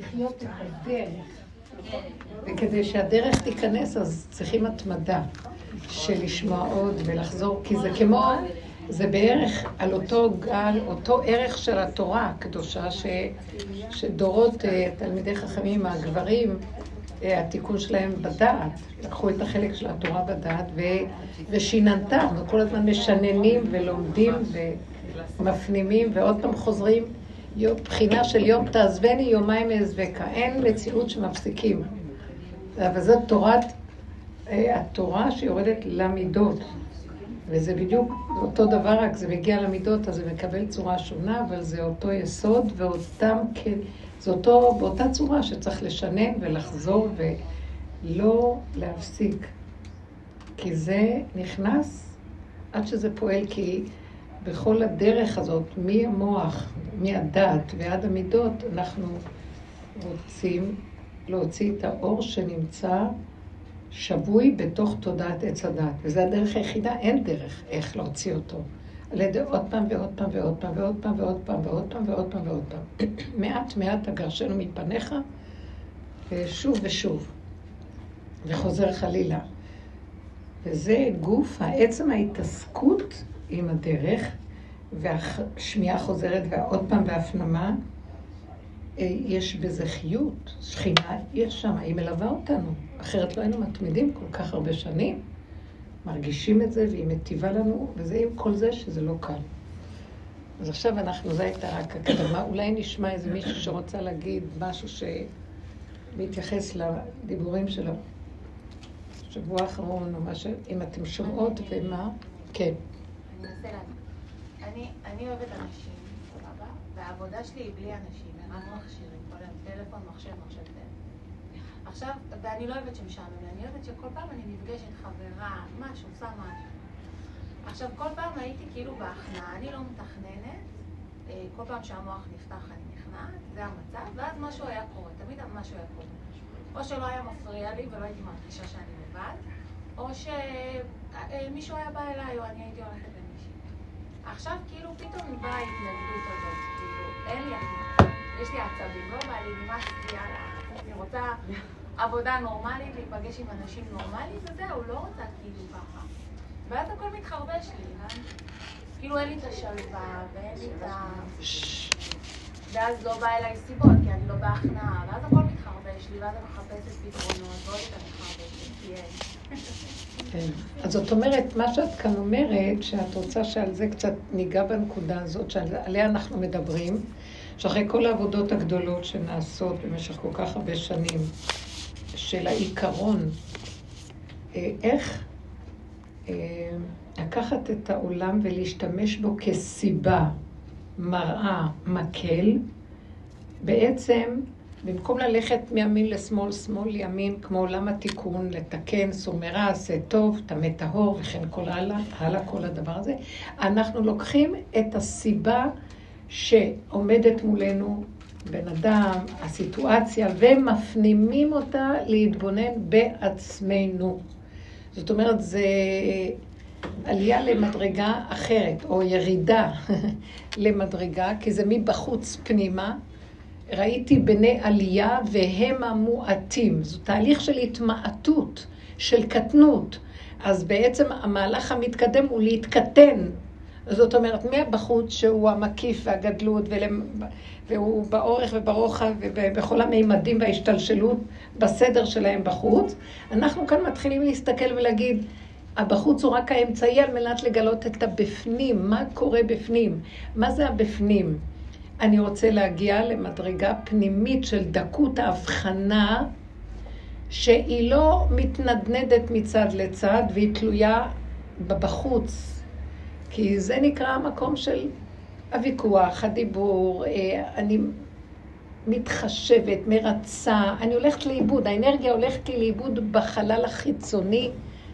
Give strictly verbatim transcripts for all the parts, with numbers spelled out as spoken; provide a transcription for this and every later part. לחיות את הדרך. וכדי שהדרך תיכנס, אז צריכים התמדה של לשמוע עוד ולחזור, כי זה כמו, זה בערך על אותו גל, אותו ערך של התורה הקדושה, ש, שדורות תלמידי חכמים, הגברים, התיקון שלהם בדעת, לקחו את החלק של התורה בדעת ו, ושיננתם, וכל הזמן משננים ולומדים ומפנימים, ועוד פעם חוזרים, בחינה של יום תעזבני, יומיים אעזבך, אין מציאות שמפסיקים. אבל זאת תורת, התורה שיורדת למידות, וזה בדיוק אותו דבר, רק זה מגיע למידות, אז זה מקבל צורה שונה, אבל זה אותו יסוד, ואותם, זה אותו, באותה צורה שצריך לשנן ולחזור ולא להפסיק, כי זה נכנס עד שזה פועל, כי בכל הדרך הזאת, מהמוח, מהדעת ועד המידות, אנחנו רוצים להוציא את האור שנמצא שבוי בתוך תודעת עץ הדעת. וזו הדרך היחידה, אין דרך איך להוציא אותו. על ידי עוד פעם ועוד פעם ועוד פעם ועוד פעם ועוד פעם ועוד פעם ועוד פעם ועוד פעם. מעט מעט הגרשנו מפניך, ושוב ושוב, וחוזר חלילה. וזה גוף, העצם ההתעסקות עם הדרך, והשמיעה חוזרת, ועוד פעם בהפנמה, יש בזה חיות, שכינה יש שם, היא מלווה אותנו. אחרת לא היינו מתמידים כל כך הרבה שנים, מרגישים את זה והיא מטיבה לנו, וזה עם כל זה שזה לא קל. אז עכשיו אנחנו, זה הייתה רק הקדמה, אולי נשמע איזה מישהו שרוצה להגיד משהו שמתייחס לדיבורים של השבוע האחרון, או משהו, אם אתם שומעות ומה, כן. אני מנסה להגיד, אני אוהבת אנשים, סבבה, והעבודה שלי היא בלי אנשים, הרם מכשירים, כל הטלפון, מחשב, מחשב, עכשיו, ואני לא אוהבת שמשעמם לי, אני אוהבת שכל פעם אני נפגשת חברה, משהו, עושה משהו. עכשיו, כל פעם הייתי כאילו בהכנעה, אני לא מתכננת, כל פעם שהמוח נפתח אני נכנעת, זה המצב, ואז משהו היה קורה, תמיד משהו היה קורה. או שלא היה מפריע לי ולא הייתי מרגישה שאני לבד, או שמישהו היה בא אליי או אני הייתי הולכת למישהו. עכשיו, כאילו, פתאום באה ההתנגדות הזאת, כאילו, אין לי הכנעה, יש לי עצבים, לא בא לי, נמאס לי, יאללה, אני רוצה עבודה נורמלית, להיפגש עם אנשים נורמליים, וזהו, לא רוצה כאילו ככה. ואז הכל מתחרבש לי, כאילו אין לי את השלווה, ואין לי את ה... ואז לא בא אליי סיבות, כי אני לא בהכנעה, ואז הכל מתחרבש לי, ואז אני מחפשת פתרונות, ועוד את המחרבשת, כי אין. אז זאת אומרת, מה שאת כאן אומרת, שאת רוצה שעל זה קצת ניגע בנקודה הזאת, שעליה אנחנו מדברים, שאחרי כל העבודות הגדולות שנעשות במשך כל כך הרבה שנים, של העיקרון, איך לקחת את העולם ולהשתמש בו כסיבה, מראה, מקל, בעצם במקום ללכת מימין לשמאל, שמאל לימין, כמו עולם התיקון, לתקן, סומרה, עשה טוב, תמה טהור וכן כל הלאה, הלאה כל הדבר הזה, אנחנו לוקחים את הסיבה שעומדת מולנו בן אדם, הסיטואציה, ומפנימים אותה להתבונן בעצמנו. זאת אומרת, זה עלייה למדרגה אחרת, או ירידה למדרגה, כי זה מבחוץ פנימה. ראיתי בני עלייה והם המועטים. זה תהליך של התמעטות, של קטנות. אז בעצם המהלך המתקדם הוא להתקטן. זאת אומרת, מהבחוץ שהוא המקיף והגדלות, והוא באורך וברוחב ובכל המימדים וההשתלשלות בסדר שלהם בחוץ, אנחנו כאן מתחילים להסתכל ולהגיד, הבחוץ הוא רק האמצעי על מנת לגלות את הבפנים, מה קורה בפנים, מה זה הבפנים? אני רוצה להגיע למדרגה פנימית של דקות ההבחנה, שהיא לא מתנדנדת מצד לצד והיא תלויה בבחוץ, כי זה נקרא המקום של הוויכוח, הדיבור, אני מתחשבת, מרצה, אני הולכת לאיבוד, האנרגיה הולכת לי לאיבוד בחלל החיצוני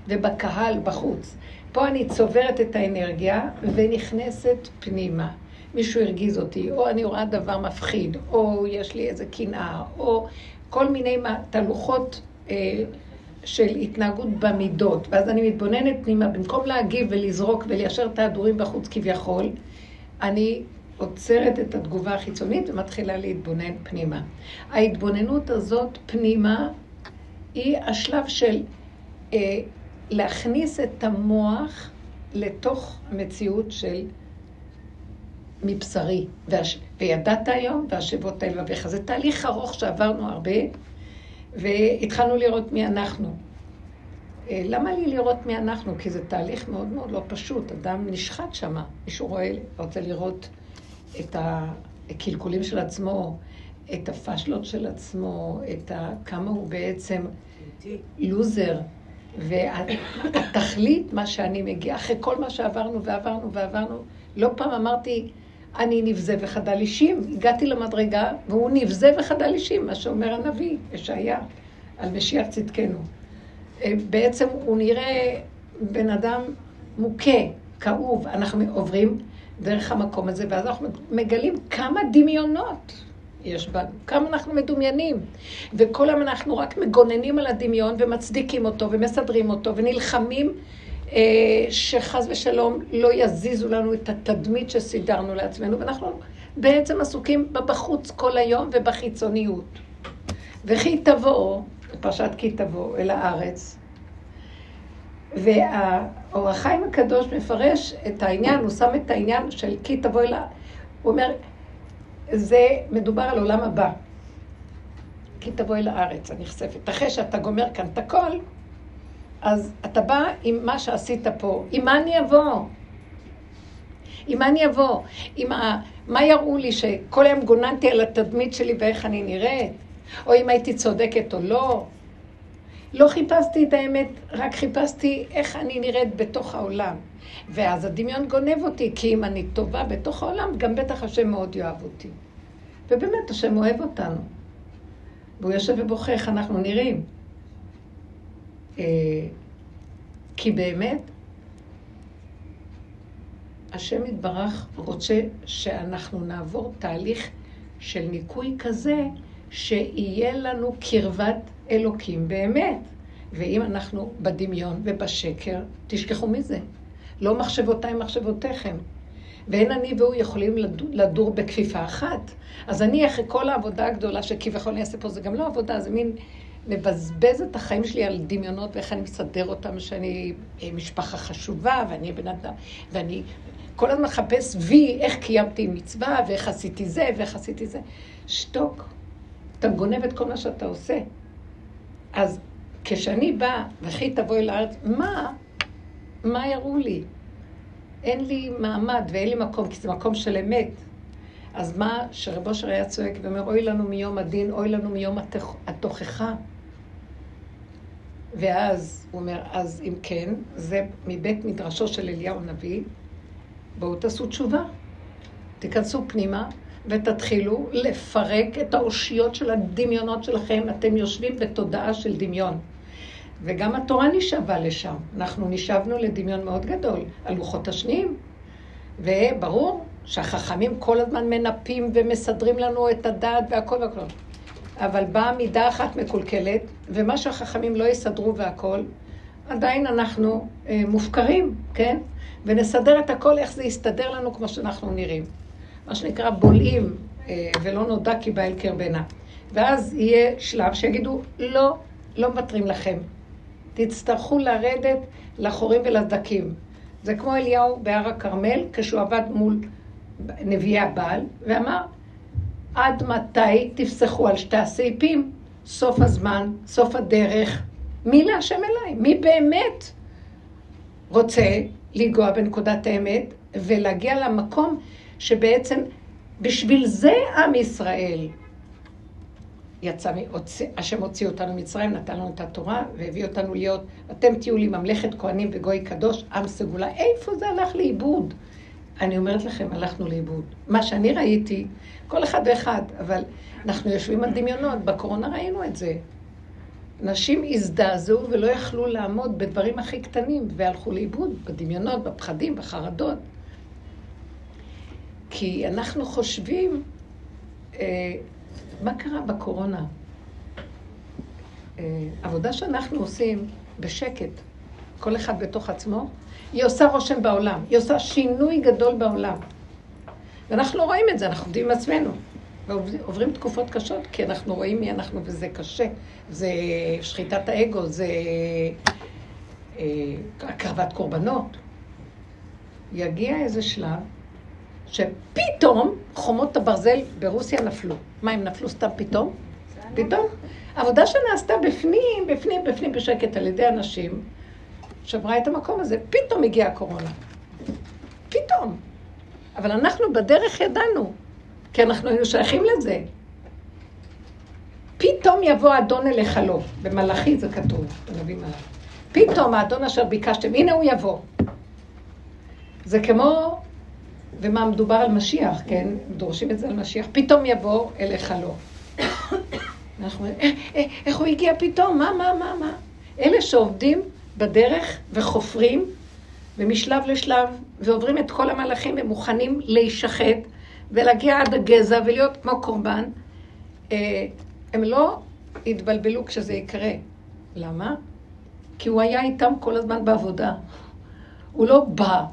ובקהל בחוץ. פה אני צוברת את האנרגיה ונכנסת פנימה. מישהו הרגיז אותי, או אני רואה דבר מפחיד, או יש לי איזה קנאה, או כל מיני תהלוכות של התנהגות במידות, ואז אני מתבוננת פנימה, במקום להגיב ולזרוק וליישר את ההדורים בחוץ כביכול, אני עוצרת את התגובה החיצונית ומתחילה להתבונן פנימה. ההתבוננות הזאת פנימה היא השלב של אה, להכניס את המוח לתוך המציאות של מבשרי. והש... וידעת היום והשבות האלה ובך. זה תהליך ארוך שעברנו הרבה והתחלנו לראות מי אנחנו. אה, למה לי לראות מי אנחנו? כי זה תהליך מאוד מאוד לא פשוט. אדם נשחט שמה. מישהו רואה, רוצה לראות את הקלקולים של עצמו, את הפשלות של עצמו, את ה... כמה הוא בעצם לוזר. והתכלית, מה שאני מגיעה, אחרי כל מה שעברנו ועברנו ועברנו, לא פעם אמרתי, אני נבזה וחדל אישים. הגעתי למדרגה, והוא נבזה וחדל אישים, מה שאומר הנביא, ישעיה, על משיח צדקנו. בעצם הוא נראה בן אדם מוכה, כאוב. אנחנו עוברים דרך המקום הזה, ואז אנחנו מגלים כמה דמיונות יש בנו, כמה אנחנו מדומיינים. וכל יום אנחנו רק מגוננים על הדמיון ומצדיקים אותו ומסדרים אותו ונלחמים אה, שחז ושלום לא יזיזו לנו את התדמית שסידרנו לעצמנו. ואנחנו בעצם עסוקים בבחוץ כל היום ובחיצוניות. וכי תבואו, פרשת כי תבואו אל הארץ, והאור החיים הקדוש מפרש את העניין, הוא שם את העניין של כי תבוא אליו. הוא אומר, זה מדובר על עולם הבא. כי תבוא אל הארץ, אני חשפת. אחרי שאתה גומר כאן את הכל, אז אתה בא עם מה שעשית פה. עם מה אני אבוא? עם מה אני אבוא? עם ה... מה יראו לי שכל היום גוננתי על התדמית שלי ואיך אני נראית? או אם הייתי צודקת או לא? לא חיפשתי את האמת, רק חיפשתי איך אני נראית בתוך העולם. ואז הדמיון גונב אותי, כי אם אני טובה בתוך העולם, גם בטח השם מאוד יאהב אותי. ובאמת השם אוהב אותנו. והוא יושב ובוכה איך אנחנו נראים. כי באמת, השם יתברך רוצה שאנחנו נעבור תהליך של ניקוי כזה, שיהיה לנו קרבת אלוקים באמת. ואם אנחנו בדמיון ובשקר, תשכחו מזה. לא מחשבותיי מחשבותיכם. ואין אני והוא יכולים לדור בכפיפה אחת. אז אני אחרי כל העבודה הגדולה שכביכול אני אעשה פה, זה גם לא עבודה, זה מין מבזבז את החיים שלי על דמיונות ואיך אני מסדר אותם, שאני משפחה חשובה ואני בן אדם, ואני כל הזמן מחפש וי, איך קיימתי מצווה ואיך עשיתי זה ואיך עשיתי זה. שתוק. אתה גונב את כל מה שאתה עושה. אז כשאני באה וכי תבואי לארץ, מה? מה יראו לי? אין לי מעמד ואין לי מקום, כי זה מקום של אמת. אז מה שרבו שר היה צועק ואומר, אוי לנו מיום הדין, אוי לנו מיום התוכחה. ואז הוא אומר, אז אם כן, זה מבית מדרשו של אליהו הנביא, בואו תעשו תשובה. תיכנסו פנימה ותתחילו לפרק את האושיות של הדמיונות שלכם. אתם יושבים בתודעה של דמיון. וגם התורה נשאבה לשם. אנחנו נשאבנו לדמיון מאוד גדול, הלוחות השניים. וברור שהחכמים כל הזמן מנפים ומסדרים לנו את הדעת והכל והכל. אבל באה מידה אחת מקולקלת, ומה שהחכמים לא יסדרו והכל, עדיין אנחנו אה, מופקרים, כן? ונסדר את הכל, איך זה יסתדר לנו כמו שאנחנו נראים. מה שנקרא בולעים, אה, ולא נודע כי בא אל קרבנה. ואז יהיה שלב שיגידו, לא, לא מוותרים לכם. תצטרכו לרדת לחורים ולדקים. זה כמו אליהו בהר הכרמל, כשהוא עבד מול נביאי הבעל, ואמר, עד מתי תפסחו על שתי הסעיפים? סוף הזמן, סוף הדרך. מי להשם אליי? מי באמת רוצה לגוע בנקודת האמת, ולהגיע למקום שבעצם בשביל זה עם ישראל יצא, השם הוציא אותנו מצרים, נתן לנו את התורה, והביא אותנו להיות, אתם תהיו לי ממלכת כהנים וגוי קדוש, עם סגולה. איפה זה הלך לאיבוד? אני אומרת לכם, הלכנו לאיבוד. מה שאני ראיתי, כל אחד ואחד, אבל אנחנו יושבים על דמיונות, בקורונה ראינו את זה. נשים הזדעזעו ולא יכלו לעמוד בדברים הכי קטנים, והלכו לאיבוד, בדמיונות, בפחדים, בחרדות. כי אנחנו חושבים, אה, מה קרה בקורונה? עבודה שאנחנו עושים בשקט, כל אחד בתוך עצמו, היא עושה רושם בעולם, היא עושה שינוי גדול בעולם. ואנחנו רואים את זה, אנחנו עובדים עם עצמנו. ועוברים תקופות קשות, כי אנחנו רואים מי אנחנו, וזה קשה. זה שחיטת האגו, זה הקרבת קורבנות. יגיע איזה שלב שפתאום חומות הברזל ברוסיה נפלו. מה, הם נפלו סתם פתאום? פתאום. העבודה שנעשתה בפנים, בפנים, בפנים בשקט על ידי אנשים, שברה את המקום הזה, פתאום הגיעה הקורונה. פתאום. אבל אנחנו בדרך ידענו, כי אנחנו היינו שייכים לזה. פתאום יבוא אדון אליך לא, במלאכי זה כתוב, בנביא מלאכי. פתאום האדון אשר ביקשתם, הנה הוא יבוא. זה כמו, ומה מדובר על משיח, כן? דורשים את זה על משיח, פתאום יבוא אליך לא. אנחנו אומרים, איך הוא הגיע פתאום? מה, מה, מה, מה? אלה שעובדים בדרך וחופרים, ומשלב לשלב, ועוברים את כל המלאכים ומוכנים להישחט, ולהגיע עד הגזע ולהיות כמו קורבן, הם לא התבלבלו כשזה יקרה. למה? כי הוא היה איתם כל הזמן בעבודה. הוא לא בא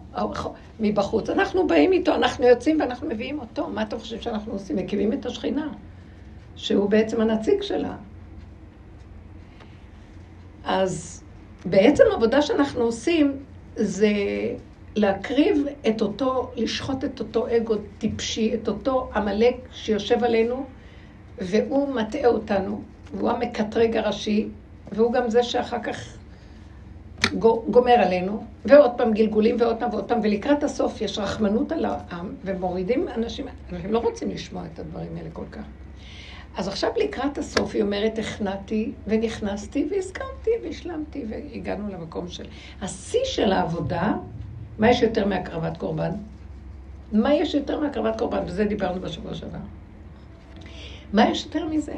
מבחוץ. אנחנו באים איתו, אנחנו יוצאים ואנחנו מביאים אותו. מה אתה חושב שאנחנו עושים? מקימים את השכינה, שהוא בעצם הנציג שלה. אז בעצם העבודה שאנחנו עושים, זה להקריב את אותו, לשחוט את אותו אגו טיפשי, את אותו המלאק שיושב עלינו, והוא מטעה אותנו, והוא המקטרג הראשי, והוא גם זה שאחר כך גומר עלינו, ועוד פעם גלגולים ועוד פעם ועוד פעם, ולקראת הסוף יש רחמנות על העם, ומורידים אנשים, אנשים לא רוצים לשמוע את הדברים האלה כל כך. אז עכשיו לקראת הסוף היא אומרת, הכנעתי ונכנסתי והסכמתי והשלמתי והגענו למקום של... השיא של העבודה, מה יש יותר מהקרבת קורבן? מה יש יותר מהקרבת קורבן? וזה דיברנו בשבוע שעבר. מה יש יותר מזה?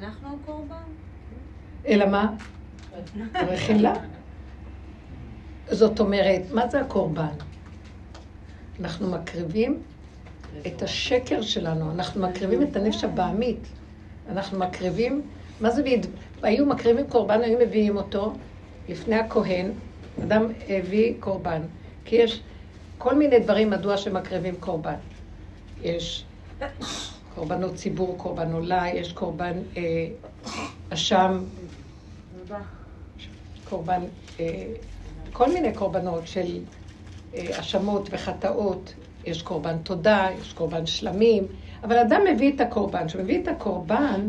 אנחנו הקורבן? אלא מה? רכילה? זאת אומרת, מה זה הקורבן? אנחנו מקריבים את השקר שלנו, אנחנו מקריבים את הנפש הבעמית, אנחנו מקריבים, מה זה, היו מקריבים קורבן, היו מביאים אותו לפני הכהן, אדם הביא קורבן, כי יש כל מיני דברים מדוע שמקריבים קורבן, יש קורבנות ציבור, קורבן עולה, יש קורבן אשם, קורבן, כל מיני קורבנות של אשמות וחטאות, יש קורבן תודה, יש קורבן שלמים, אבל אדם מביא את הקורבן, שמביא את הקורבן,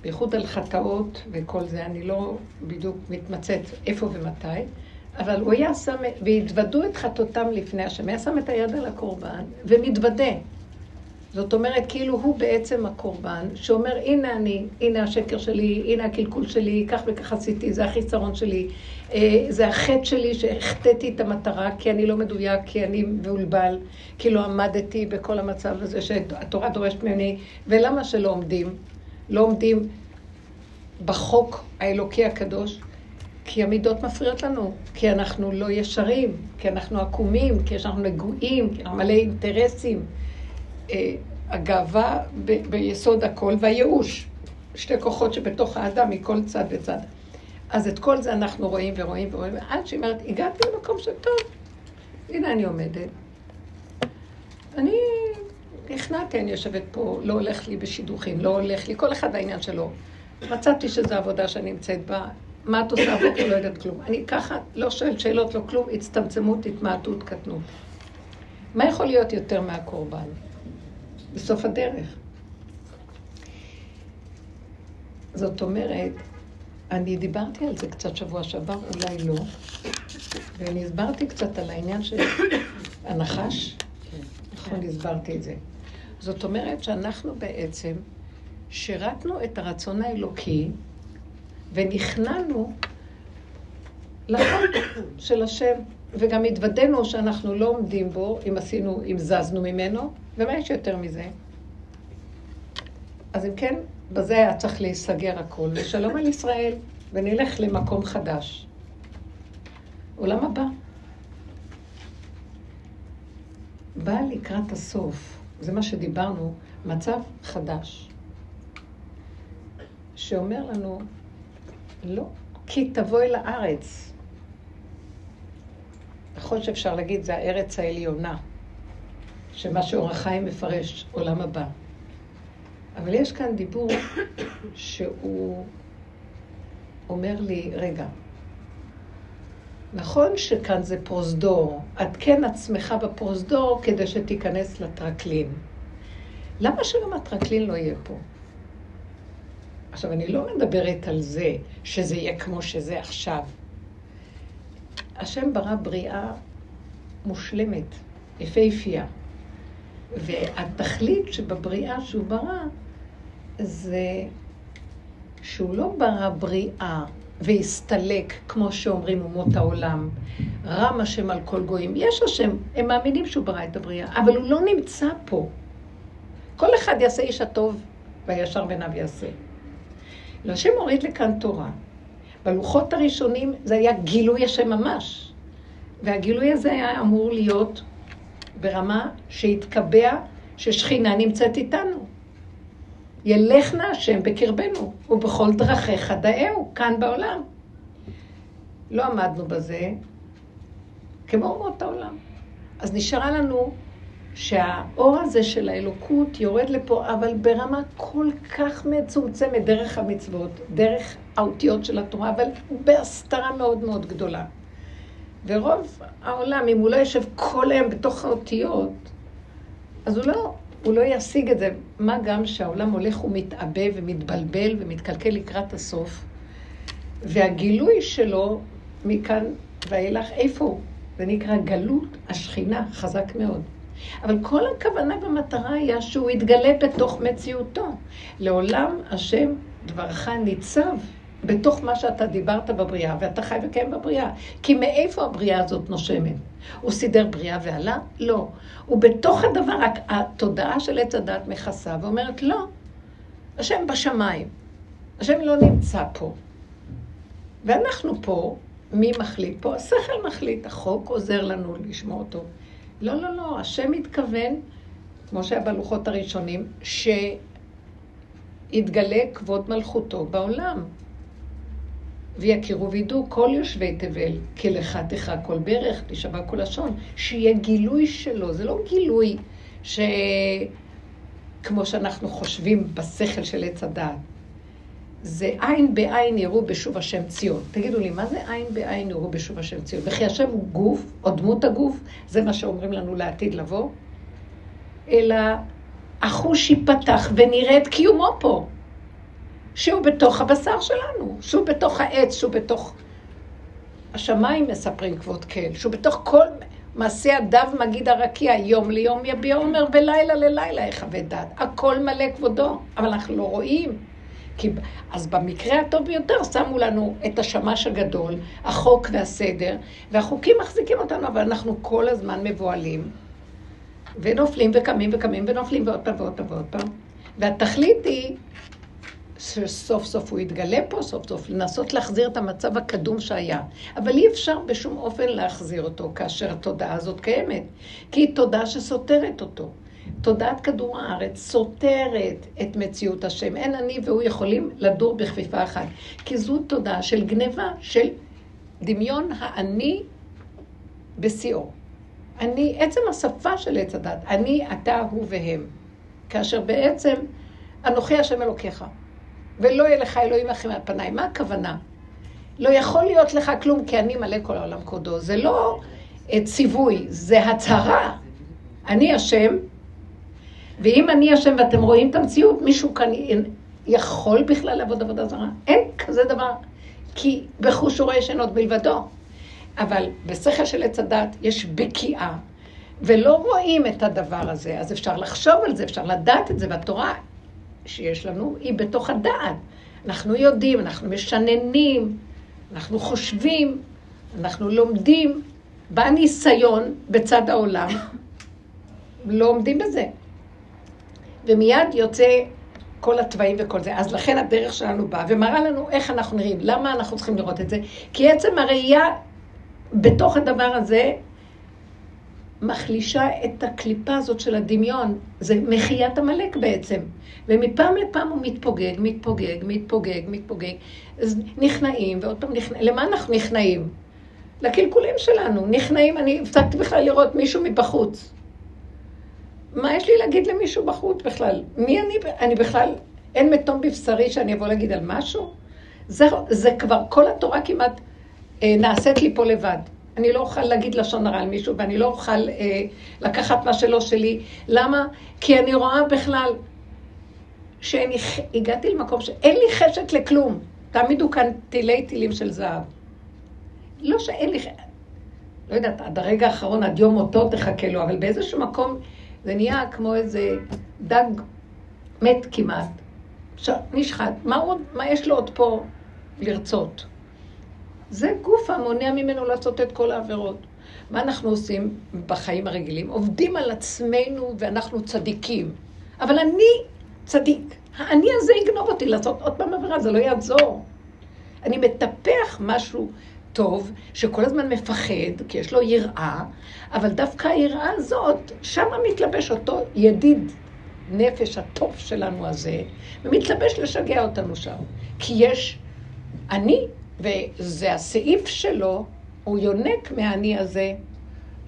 בייחוד על חטאות וכל זה, אני לא בדיוק מתמצאת איפה ומתי, אבל הוא היה שם, והתוודו את חטאותם לפני השם, היה שם את היד על הקורבן ומתוודה. זאת אומרת, כאילו הוא בעצם הקורבן, שאומר, הנה אני, הנה השקר שלי, הנה הקלקול שלי, כך וכך עשיתי, זה החיסרון שלי, זה החטא שלי שהחטאתי את המטרה, כי אני לא מדויק, כי אני מעולבל, כי לא עמדתי בכל המצב הזה שהתורה דורשת ממני, ולמה שלא עומדים? לא עומדים בחוק האלוקי הקדוש, כי המידות מפריעות לנו, כי אנחנו לא ישרים, כי אנחנו עקומים, כי אנחנו נגועים, כי אנחנו מלא אינטרסים, הגאווה ב- ביסוד הכל והייאוש, שתי כוחות שבתוך האדם מכל צד וצד. אז את כל זה אנחנו רואים ורואים ורואים, עד שהיא אומרת, הגעתי למקום שטוב, הנה אני עומדת, אני הכנעתי, אני יושבת פה, לא הולך לי בשידוכים, לא הולך לי, כל אחד העניין שלו, מצאתי שזו עבודה שאני נמצאת בה, מה את עושה עבודה, לא יודעת כלום, אני ככה לא שואל שאלות, לא כלום, הצטמצמות, התמעטות, קטנות. מה יכול להיות יותר מהקורבן? בסוף הדרך. זאת אומרת, אני דיברתי על זה קצת שבוע שעבר, אולי לא, ואני הסברתי קצת על העניין של הנחש, נכון, הסברתי את זה. זאת אומרת שאנחנו בעצם שירתנו את הרצון האלוקי, ונכנענו לחוק של השם, וגם התוודנו שאנחנו לא עומדים בו, אם עשינו, אם זזנו ממנו, ומה יש יותר מזה? אז אם כן, בזה היה צריך להיסגר הכל, ושלום על ישראל, ונלך למקום חדש. עולם הבא. בא לקראת הסוף, זה מה שדיברנו, מצב חדש, שאומר לנו, לא, כי תבואי לארץ. נכון שאפשר להגיד, זה הארץ העליונה, שמה שאור החיים מפרש, עולם הבא. אבל יש כאן דיבור שהוא אומר לי, רגע, נכון שכאן זה פרוזדור, עד כן עצמך בפרוזדור כדי שתיכנס לטרקלין. למה שגם הטרקלין לא יהיה פה? עכשיו, אני לא מדברת על זה, שזה יהיה כמו שזה עכשיו. השם ברא בריאה מושלמת, יפהפייה. והתכלית שבבריאה שהוא ברא, זה שהוא לא ברא בריאה והסתלק, כמו שאומרים אומות העולם, רם השם על כל גויים. יש השם, הם מאמינים שהוא ברא את הבריאה, אבל הוא לא נמצא פה. כל אחד יעשה איש הטוב והישר בעיניו יעשה. השם הוריד לכאן תורה. בלוחות הראשונים זה היה גילוי השם ממש. והגילוי הזה היה אמור להיות ברמה שהתקבע, ששכינה נמצאת איתנו. ילך נא השם בקרבנו, ובכל דרכיך דאהו, כאן בעולם. לא עמדנו בזה, כמו אומות העולם. אז נשארה לנו שהאור הזה של האלוקות יורד לפה, אבל ברמה כל כך מצומצמת, דרך המצוות, דרך האותיות של התורה, אבל בהסתרה מאוד מאוד גדולה. ורוב העולם, אם הוא לא יושב כל היום בתוך האותיות, אז הוא לא, הוא לא ישיג את זה. מה גם שהעולם הולך ומתעבה ומתבלבל ומתקלקל לקראת הסוף, והגילוי שלו מכאן ואילך, איפה הוא? זה נקרא גלות השכינה, חזק מאוד. אבל כל הכוונה במטרה היה שהוא יתגלה בתוך מציאותו. לעולם השם דברך ניצב בתוך מה שאתה דיברת בבריאה, ואתה חי וקיים בבריאה. כי מאיפה הבריאה הזאת נושמת? הוא סידר בריאה ועלה? לא. הוא בתוך הדבר, רק התודעה של עץ הדעת מכסה ואומרת, לא, השם בשמיים. השם לא נמצא פה. ואנחנו פה, מי מחליט פה? השכל מחליט, החוק עוזר לנו לשמוע אותו. לא, לא, לא, השם מתכוון, כמו שהיה בלוחות הראשונים, שיתגלה כבוד מלכותו בעולם. ויקירו וידעו כל יושבי תבל, כלך תך כל ברך, תשבע כל לשון, שיהיה גילוי שלו. זה לא גילוי שכמו שאנחנו חושבים בשכל של עץ הדעת. זה עין בעין יראו בשוב השם ציון. תגידו לי, מה זה עין בעין יראו בשוב השם ציון? וכי השם הוא גוף, או דמות הגוף, זה מה שאומרים לנו לעתיד לבוא, אלא החוש ייפתח ונראה את קיומו פה, שהוא בתוך הבשר שלנו, שהוא בתוך העץ, שהוא בתוך השמיים מספרים כבוד כאל, שהוא בתוך כל מעשה הדב מגיד הרקיע, יום ליום יביע אומר, בלילה ללילה יחווה דעת. הכל מלא כבודו, אבל אנחנו לא רואים. כי, אז במקרה הטוב ביותר שמו לנו את השמש הגדול, החוק והסדר, והחוקים מחזיקים אותנו, אבל אנחנו כל הזמן מבועלים, ונופלים וקמים וקמים ונופלים ועוד פעם ועוד פעם ועוד פעם. והתכלית היא שסוף סוף הוא יתגלה פה, סוף סוף, לנסות להחזיר את המצב הקדום שהיה. אבל אי אפשר בשום אופן להחזיר אותו כאשר התודעה הזאת קיימת, כי היא תודעה שסותרת אותו. תודעת כדור הארץ סותרת את מציאות השם. אין אני והוא יכולים לדור בכפיפה אחת. כי זו תודעה של גניבה, של דמיון האני בשיאו. אני, עצם השפה של עץ הדת, אני, אתה, הוא והם. כאשר בעצם אנוכי השם אלוקיך, ולא יהיה לך אלוהים אחרים על פניי. מה הכוונה? לא יכול להיות לך כלום, כי אני מלא כל העולם כבודו. זה לא ציווי, זה הצהרה. אני השם, ואם אני השם ואתם רואים את המציאות, מישהו כאן יכול בכלל לעבוד עבודה זרה. אין כזה דבר, כי בחוש הוא רואה שנות בלבדו. אבל בשכל של עץ הדעת יש בקיעה, ולא רואים את הדבר הזה, אז אפשר לחשוב על זה, אפשר לדעת את זה, והתורה שיש לנו היא בתוך הדעת. אנחנו יודעים, אנחנו משננים, אנחנו חושבים, אנחנו לומדים, בניסיון בצד העולם, לא עומדים בזה. ומיד יוצא כל הטבעים וכל זה. אז לכן הדרך שלנו באה ומראה לנו איך אנחנו נראים. למה אנחנו צריכים לראות את זה? כי עצם הראייה בתוך הדבר הזה מחלישה את הקליפה הזאת של הדמיון. זה מחיית המלך בעצם. ומפעם לפעם הוא מתפוגג, מתפוגג, מתפוגג, מתפוגג. אז נכנעים, ועוד פעם נכנעים. למה אנחנו נכנעים? לקלקולים שלנו, נכנעים, אני הפסקתי בכלל לראות מישהו מבחוץ. מה יש לי להגיד למישהו בחוץ בכלל? מי אני, אני בכלל, אין מתום בבשרי שאני אבוא להגיד על משהו? זה, זה כבר, כל התורה כמעט אה, נעשית לי פה לבד. אני לא אוכל להגיד לשון הרע על מישהו, ואני לא אוכל אה, לקחת מה שלא שלי. למה? כי אני רואה בכלל שהגעתי למקום שאין לי חשק לכלום. תעמידו כאן טילי טילים של זהב. לא שאין לי חשק. לא יודעת, עד הרגע האחרון, עד יום אותו תחכה לו, אבל באיזשהו מקום זה נהיה כמו איזה דג מת כמעט. נשחט, מה, עוד, מה יש לו עוד פה לרצות? זה גוף המונע ממנו לעשות את כל העבירות. מה אנחנו עושים בחיים הרגילים? עובדים על עצמנו ואנחנו צדיקים. אבל אני צדיק. האני הזה יגנוב אותי לעשות עוד פעם עבירה, זה לא יעזור. אני מטפח משהו טוב שכל הזמן מפחד, כי יש לו יראה, אבל דווקא היראה הזאת, שם מתלבש אותו ידיד. נפש הטוב שלנו הזה, ומתלבש לשגע אותנו שם. כי יש אני, וזה הסעיף שלו, הוא יונק מהאני הזה,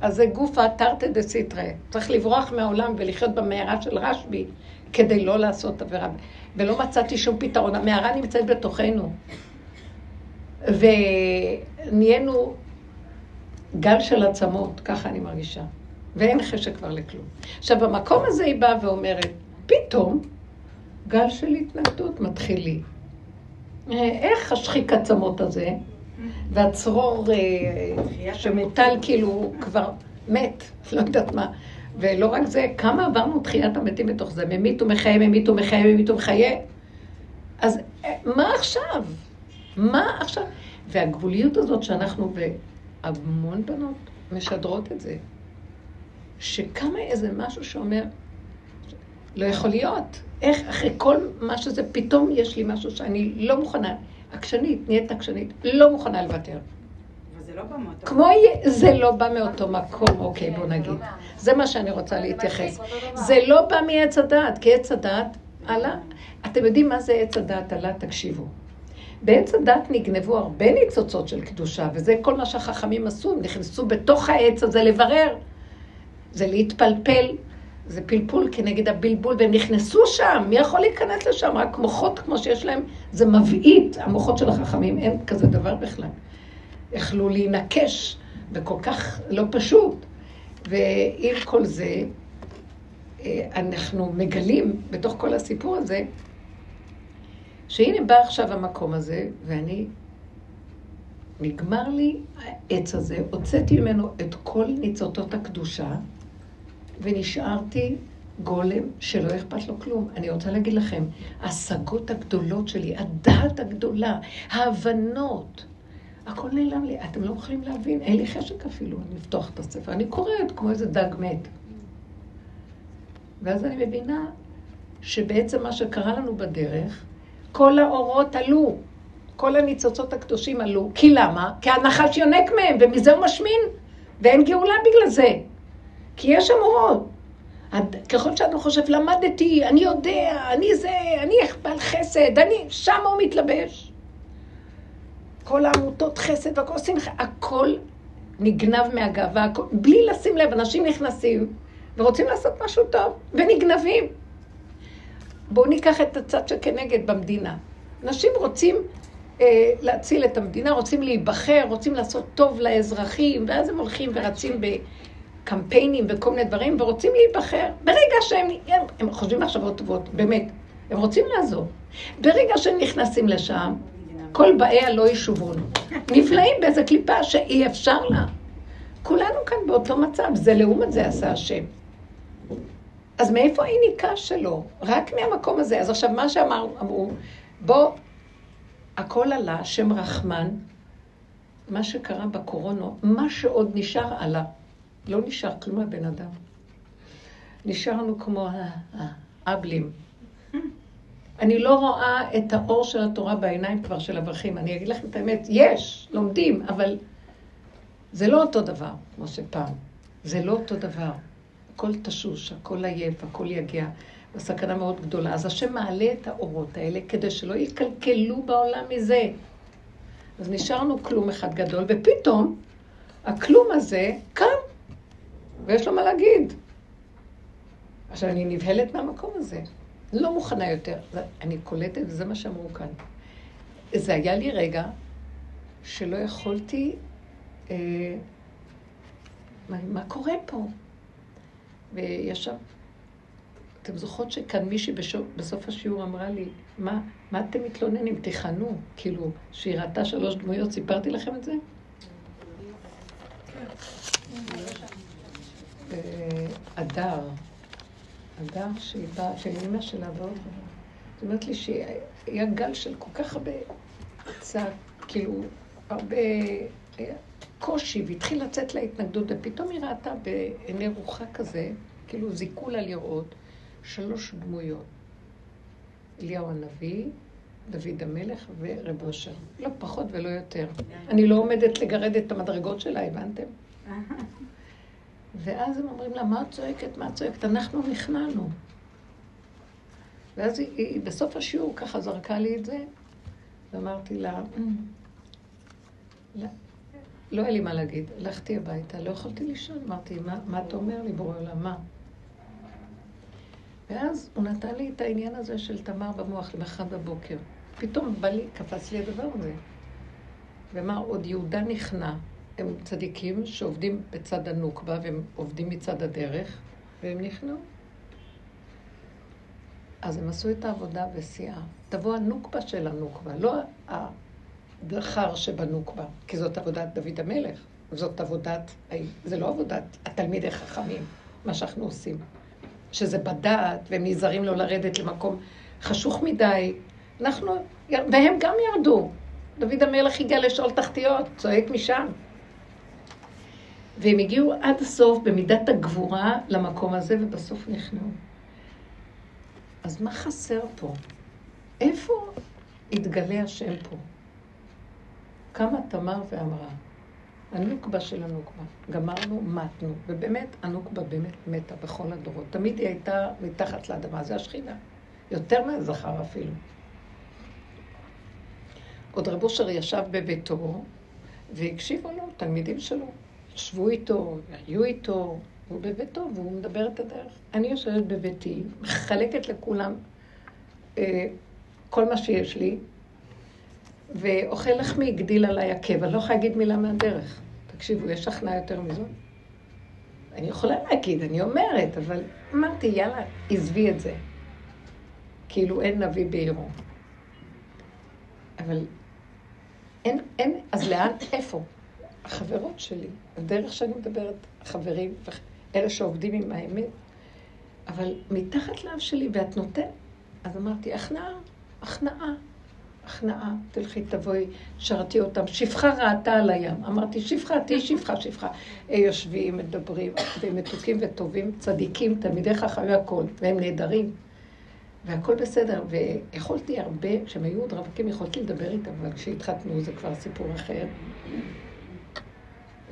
אז זה גוף התרתי דסיטרי. צריך לברוח מהעולם ולחיות במערה של רשב"י, כדי לא לעשות עבירה. ולא מצאתי שום פתרון, המערה נמצאת בתוכנו. ונהיינו גל של עצמות, ככה אני מרגישה. ואין חשק כבר לכלום. עכשיו, במקום הזה היא באה ואומרת, פתאום גל של התנגדות מתחיל לי. איך השחיק עצמות הזה, והצרור שמוטל כאילו כבר מת, לא יודעת מה. ולא רק זה, כמה עברנו תחיית המתים בתוך זה, ממית ומחיה, ממית ומחיה, ממית ומחיה. אז מה עכשיו? מה עכשיו? והגבוליות הזאת שאנחנו בהמון בנות משדרות את זה. שכמה איזה משהו שאומר, לא יכול להיות. איך אחרי כל מה שזה, פתאום יש לי משהו שאני לא מוכנה, עקשנית, נהיית עקשנית, לא מוכנה לוותר. אבל זה לא בא מאותו מקום. זה לא בא מאותו מקום, אוקיי, בוא נגיד. זה מה שאני רוצה להתייחס. זה לא בא מעץ הדעת, כי עץ הדעת עלה. אתם יודעים מה זה עץ הדעת עלה? תקשיבו. בעץ הדת נגנבו הרבה ניצוצות של קדושה, וזה כל מה שהחכמים עשו, הם נכנסו בתוך העץ הזה לברר. זה להתפלפל, זה פלפול כנגד הבלבול, והם נכנסו שם, מי יכול להיכנס לשם? רק מוחות כמו שיש להם, זה מבעית, המוחות של החכמים, אין כזה דבר בכלל. יכלו להינקש, וכל כך לא פשוט. ועם כל זה, אנחנו מגלים בתוך כל הסיפור הזה, שהנה בא עכשיו המקום הזה, ואני, נגמר לי העץ הזה, הוצאתי ממנו את כל ניצוצות הקדושה, ונשארתי גולם שלא אכפת לו כלום. אני רוצה להגיד לכם, ההשגות הגדולות שלי, הדעת הגדולה, ההבנות, הכל נעלם לי, אתם לא יכולים להבין, אין לי חשק אפילו, אני אפתוח את הספר, אני קוראת כמו איזה דג מת. ואז אני מבינה שבעצם מה שקרה לנו בדרך, כל האורות עלו, כל הניצוצות הקדושים עלו, כי למה? כי הנחש יונק מהם, ומזה הוא משמין, ואין גאולה בגלל זה. כי יש אמורות. ככל שאתה חושב, למדתי, אני יודע, אני זה, אני בעל חסד, אני, שם הוא מתלבש. כל העמותות חסד, והכל עושים, הכל נגנב מהגאווה, הכל, בלי לשים לב, אנשים נכנסים, ורוצים לעשות משהו טוב, ונגנבים. בואו ניקח את הצד שכנגד במדינה. אנשים רוצים להציל את המדינה, רוצים להיבחר, רוצים לעשות טוב לאזרחים, ואז הם הולכים ורצים בקמפיינים וכל מיני דברים, ורוצים להיבחר. ברגע שהם הם, הם חושבים מחשבות טובות, באמת, הם רוצים לעזור. ברגע שהם נכנסים לשם, כל באיה לא ישובון. נפלאים באיזו קליפה שאי אפשר לה. כולנו כאן באותו מצב, זה לעומת זה עשה השם. אז מאיפה העיניקה שלו? רק מהמקום הזה. אז עכשיו מה שאמרו, בוא, הכל עלה, שם רחמן, מה שקרה בקורונה, מה שעוד נשאר עלה. לא נשאר כלום הבן אדם. נשארנו כמו האבלים. אני לא רואה את האור של התורה בעיניים כבר של הברכים. אני אגיד לכם את האמת, יש, לומדים, אבל זה לא אותו דבר, כמו שפעם. זה לא אותו דבר. הכל תשוש, הכל עייף, הכל יגיע. הסכנה מאוד גדולה. אז השם מעלה את האורות האלה כדי שלא יקלקלו בעולם מזה. אז נשארנו כלום אחד גדול, ופתאום הכלום הזה קם, ויש לו מה להגיד. עכשיו, אני נבהלת מהמקום הזה. לא מוכנה יותר. אני קולטת, וזה מה שאמרו כאן. זה היה לי רגע שלא יכולתי... אה, מה, מה קורה פה? וישב... אתם זוכרות שכאן מישהי בסוף השיעור אמרה לי, מה, מה אתם מתלוננים? תיכנו. כאילו, שהיא ראתה שלוש דמויות, סיפרתי לכם את זה? אדר, אדר שהיא באה, של אמא שלה ועוד. זאת אומרת לי שהיה גל של כל כך הרבה צעק, כאילו, הרבה קושי, והתחיל לצאת להתנגדות, ופתאום היא ראתה בעיני רוחה כזה, כאילו זיקו לה לראות, שלוש דמויות. אליהו הנביא, דוד המלך ורב אושר. לא פחות ולא יותר. אני לא עומדת לגרד את המדרגות שלה, הבנתם? ואז הם אומרים לה, מה צועקת, מה צועקת? אנחנו נכנענו. ואז היא, היא בסוף השיעור ככה זרקה לי את זה, ואמרתי לה, לא, לא היה לי מה להגיד, הלכתי הביתה, לא יכולתי לישון, אמרתי, מה, מה אתה אומר לי, בורא עולם, מה? ואז הוא נתן לי את העניין הזה של תמר במוח למחרת בבוקר. פתאום בא לי, קפץ לי הדבר הזה. ואמר, עוד יהודה נכנע. הם צדיקים שעובדים בצד הנוקבה, והם עובדים מצד הדרך, והם נכנעו. אז הם עשו את העבודה בשיאה. תבוא הנוקבה של הנוקבה, לא הדחר שבנוקבה, כי זאת עבודת דוד המלך. זאת עבודת, זה לא עבודת התלמידי חכמים, מה שאנחנו עושים. שזה בדעת, והם נזהרים לו לרדת למקום חשוך מדי. אנחנו, והם גם ירדו. דוד המלך הגיע לשאול תחתיות, צועק משם. והם הגיעו עד הסוף במידת הגבורה למקום הזה, ובסוף נכנעו. אז מה חסר פה? איפה התגלה השם פה? כמה תמר ואמרה, הנוקבה של הנוקבה, גמרנו, מתנו, ובאמת הנוקבה באמת מתה בכל הדורות. תמיד היא הייתה מתחת לאדמה, זה השכינה, יותר מהזכר אפילו. עוד רב אושר ישב בביתו והקשיבו לו, תלמידים שלו, שבו איתו, היו איתו, הוא בביתו והוא מדבר את הדרך. אני יושבת בביתי, מחלקת לכולם אה, כל מה שיש לי, ואוכל לחמי הגדיל עליי עקב, אני לא יכולה להגיד מילה מהדרך. תקשיבו, יש הכנעה יותר מזו? אני יכולה להגיד, אני אומרת, אבל אמרתי, יאללה, עזבי את זה. כאילו אין נביא בעירו. אבל אין, אין, אז לאן, איפה? החברות שלי, הדרך שאני מדברת, החברים, אלה שעובדים עם האמת, אבל מתחת לב שלי, ואת נותן, אז אמרתי, הכנעה, הכנעה. הכנעה, תלכי, תבואי, שרתי אותם, שפחה ראתה על הים. אמרתי, שפחה, תהי שפחה, שפחה. יושבים, מדברים, והם מתוקים וטובים, צדיקים, תלמידי חכמים, הכל, והם נהדרים. והכל בסדר, ויכולתי הרבה, כשהם היו עוד רווקים, יכולתי לדבר איתם, אבל כשהתחתנו זה כבר סיפור אחר.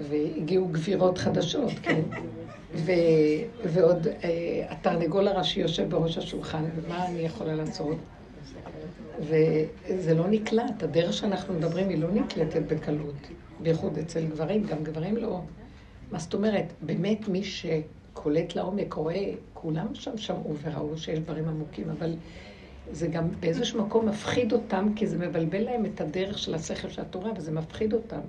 והגיעו גבירות חדשות, כן? ו... ועוד, התרנגול הראשי יושב בראש השולחן, ומה אני יכולה לעשות? וזה לא נקלט, הדרך שאנחנו מדברים היא לא נקלטת בקלות, בייחוד אצל גברים, גם גברים לא. מה זאת אומרת, באמת מי שקולט לעומק רואה, כולם שם שמעו וראו שיש דברים עמוקים, אבל זה גם באיזשהו מקום מפחיד אותם, כי זה מבלבל להם את הדרך של השכל של התורה, וזה מפחיד אותם.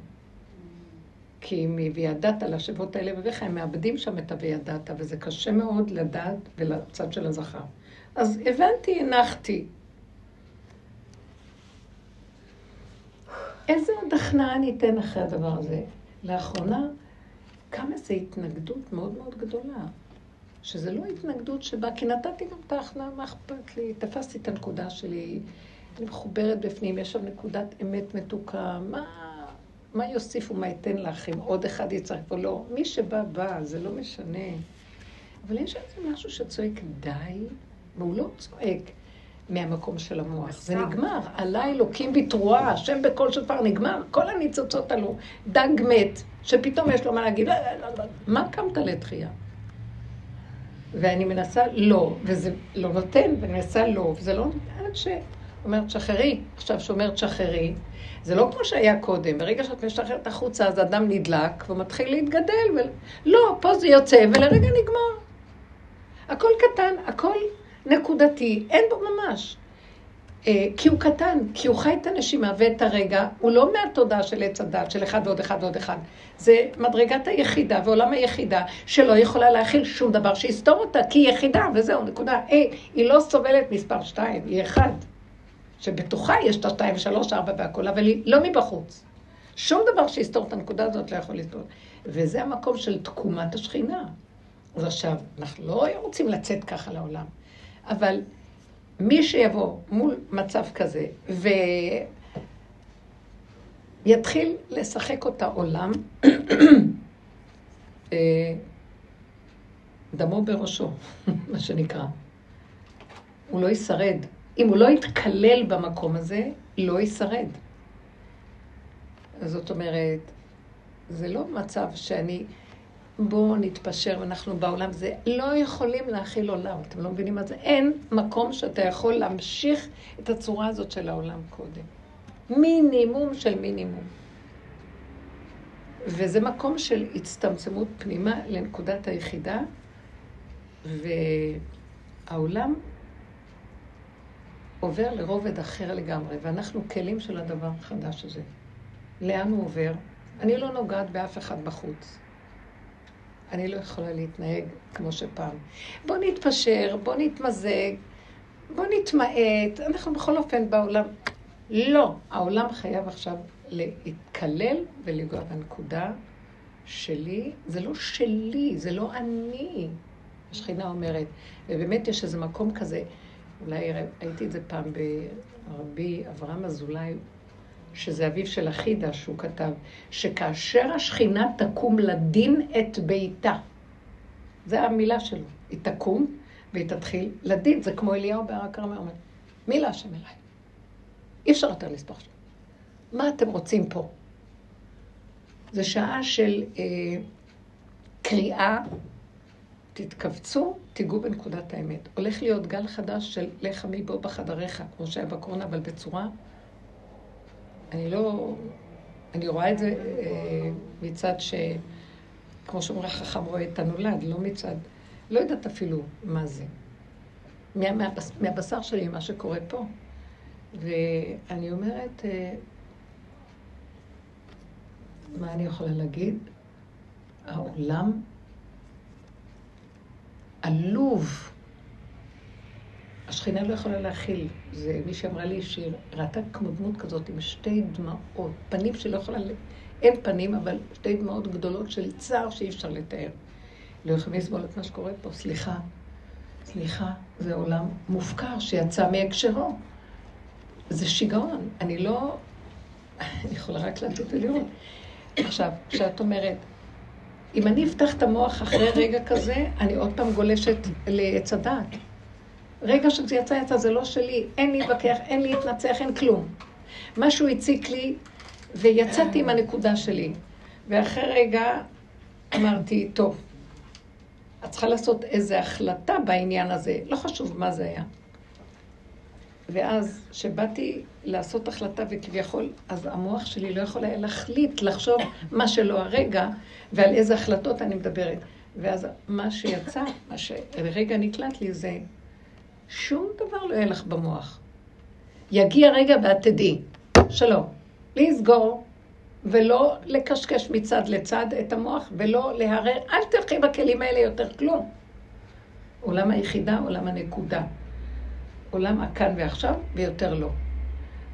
כי מבידעת על השבות האלה בבך, הם מאבדים שם את הבידעת, וזה קשה מאוד לדעת ולצד של הזכר. אז הבנתי, הנחתי. איזה עוד הכנעה ניתן אחרי הדבר הזה? לאחרונה, כמה זה התנגדות מאוד מאוד גדולה. שזה לא התנגדות שבה, כי נתתי גם את ההכנעה, מה אכפת לי? תפסתי את הנקודה שלי, אני מחוברת בפנים, יש שם נקודת אמת מתוקה, מה, מה יוסיף ומה ייתן לך אם עוד אחד יצריך או לא? מי שבא, בא, זה לא משנה. אבל יש איזה משהו שצועק די, והוא לא צועק. מהמקום של המוח. זה נגמר. עלי לוקים בתרועה, השם בכל שפר נגמר. כל הניצוצות עלו. דג מת, שפתאום יש לו מה להגיד, מה קמת לתחייה? ואני מנסה לא, וזה לא נותן, ואני מנסה לא, וזה לא נותן, עד אומרת שחררי, עכשיו שאומרת שחררי, זה לא כמו שהיה קודם, ברגע שאת משחררת החוצה, אז אדם נדלק ומתחיל להתגדל, ול... לא, פה זה יוצא ולרגע נגמר. הכל קטן, הכל נקודתי, אין בו ממש. כי הוא קטן, כי הוא חי את הנשימה ואת הרגע, הוא לא מהתודעה של עץ הדת, של אחד ועוד אחד ועוד אחד. זה מדרגת היחידה ועולם היחידה, שלא יכולה להכיל שום דבר שיסתור אותה, כי היא יחידה, וזהו, נקודה. אי, היא לא סובלת מספר שתיים, היא אחד. שבתוכה יש את השתיים ושלוש, ארבע והכל, אבל היא לא מבחוץ. שום דבר שיסתור את הנקודה הזאת לא יכול לסתור. וזה המקום של תקומת השכינה. אז עכשיו, אנחנו לא רוצים לצאת ככה לעולם, אבל... מי שיבוא מול מצב כזה ויתחיל לשחק אותה עולם, דמו בראשו, מה שנקרא. הוא לא ישרד. אם הוא לא יתקלל במקום הזה, לא ישרד. זאת אומרת, זה לא מצב שאני... בואו נתפשר, אנחנו בעולם זה לא יכולים להכיל עולם, אתם לא מבינים מה זה? אין מקום שאתה יכול להמשיך את הצורה הזאת של העולם קודם. מינימום של מינימום. וזה מקום של הצטמצמות פנימה לנקודת היחידה, והעולם עובר לרובד אחר לגמרי, ואנחנו כלים של הדבר החדש הזה. לאן הוא עובר? אני לא נוגעת באף אחד בחוץ. אני לא יכולה להתנהג כמו שפעם. בוא נתפשר, בוא נתמזג, בוא נתמעט. אנחנו בכל אופן בעולם. לא, העולם חייב עכשיו להתקלל ולגוע בנקודה שלי. זה לא שלי, זה לא אני. השכינה אומרת, ובאמת יש איזה מקום כזה, אולי ראיתי את זה פעם ברבי אברהם אזולאי, שזה אביו של אחידה, שהוא כתב, שכאשר השכינה תקום לדין את ביתה, זו המילה שלו, היא תקום והיא תתחיל לדין, זה כמו אליהו בהר הכרמל, אומר, מילה השם אליי, אי אפשר יותר לספוח שם. מה אתם רוצים פה? זו שעה של אה, קריאה, תתכווצו, תיגעו בנקודת האמת. הולך להיות גל חדש של לך מי בו בחדריך, כמו שהיה בקורונה, אבל בצורה... אני לא, אני רואה את זה מצד ש, כמו שאומר החכם רואה את הנולד, לא מצד, לא יודעת אפילו מה זה. מה, מה, מהבשר שלי, מה שקורה פה. ואני אומרת, מה אני יכולה להגיד? העולם עלוב. השכינה לא יכולה להכיל. זה מי שאמרה לי שהיא ראתה כמו דמות כזאת עם שתי דמעות, פנים שלא יכולה, אין פנים, אבל שתי דמעות גדולות של צער שאי אפשר לתאר. לא יכולים לסבול את מה שקורה פה. סליחה, סליחה, זה עולם מופקר שיצא מהקשרו. זה שיגעון. אני לא... אני יכולה רק לתת ולראות. עכשיו, כשאת אומרת, אם אני אפתח את המוח אחרי רגע כזה, אני עוד פעם גולשת לעץ הדעת. רגע שזה יצא, יצא, זה לא שלי, אין לי בקח, אין לי התנצח, אין כלום. משהו הציק לי, ויצאתי עם הנקודה שלי. ואחרי רגע אמרתי, טוב, את צריכה לעשות איזו החלטה בעניין הזה, לא חשוב מה זה היה. ואז שבאתי לעשות החלטה וכביכול, אז המוח שלי לא יכול היה להחליט, לחשוב מה שלא הרגע, ועל איזה החלטות אני מדברת. ואז מה שיצא, מה שרגע נקלט לי זה, שום דבר לא יהיה לך במוח. יגיע רגע ואת תדעי. שלום. להסגור ולא לקשקש מצד לצד את המוח ולא להרר. אל תלכי בכלים האלה יותר כלום. עולם היחידה, עולם הנקודה. עולם הכאן ועכשיו ויותר לא.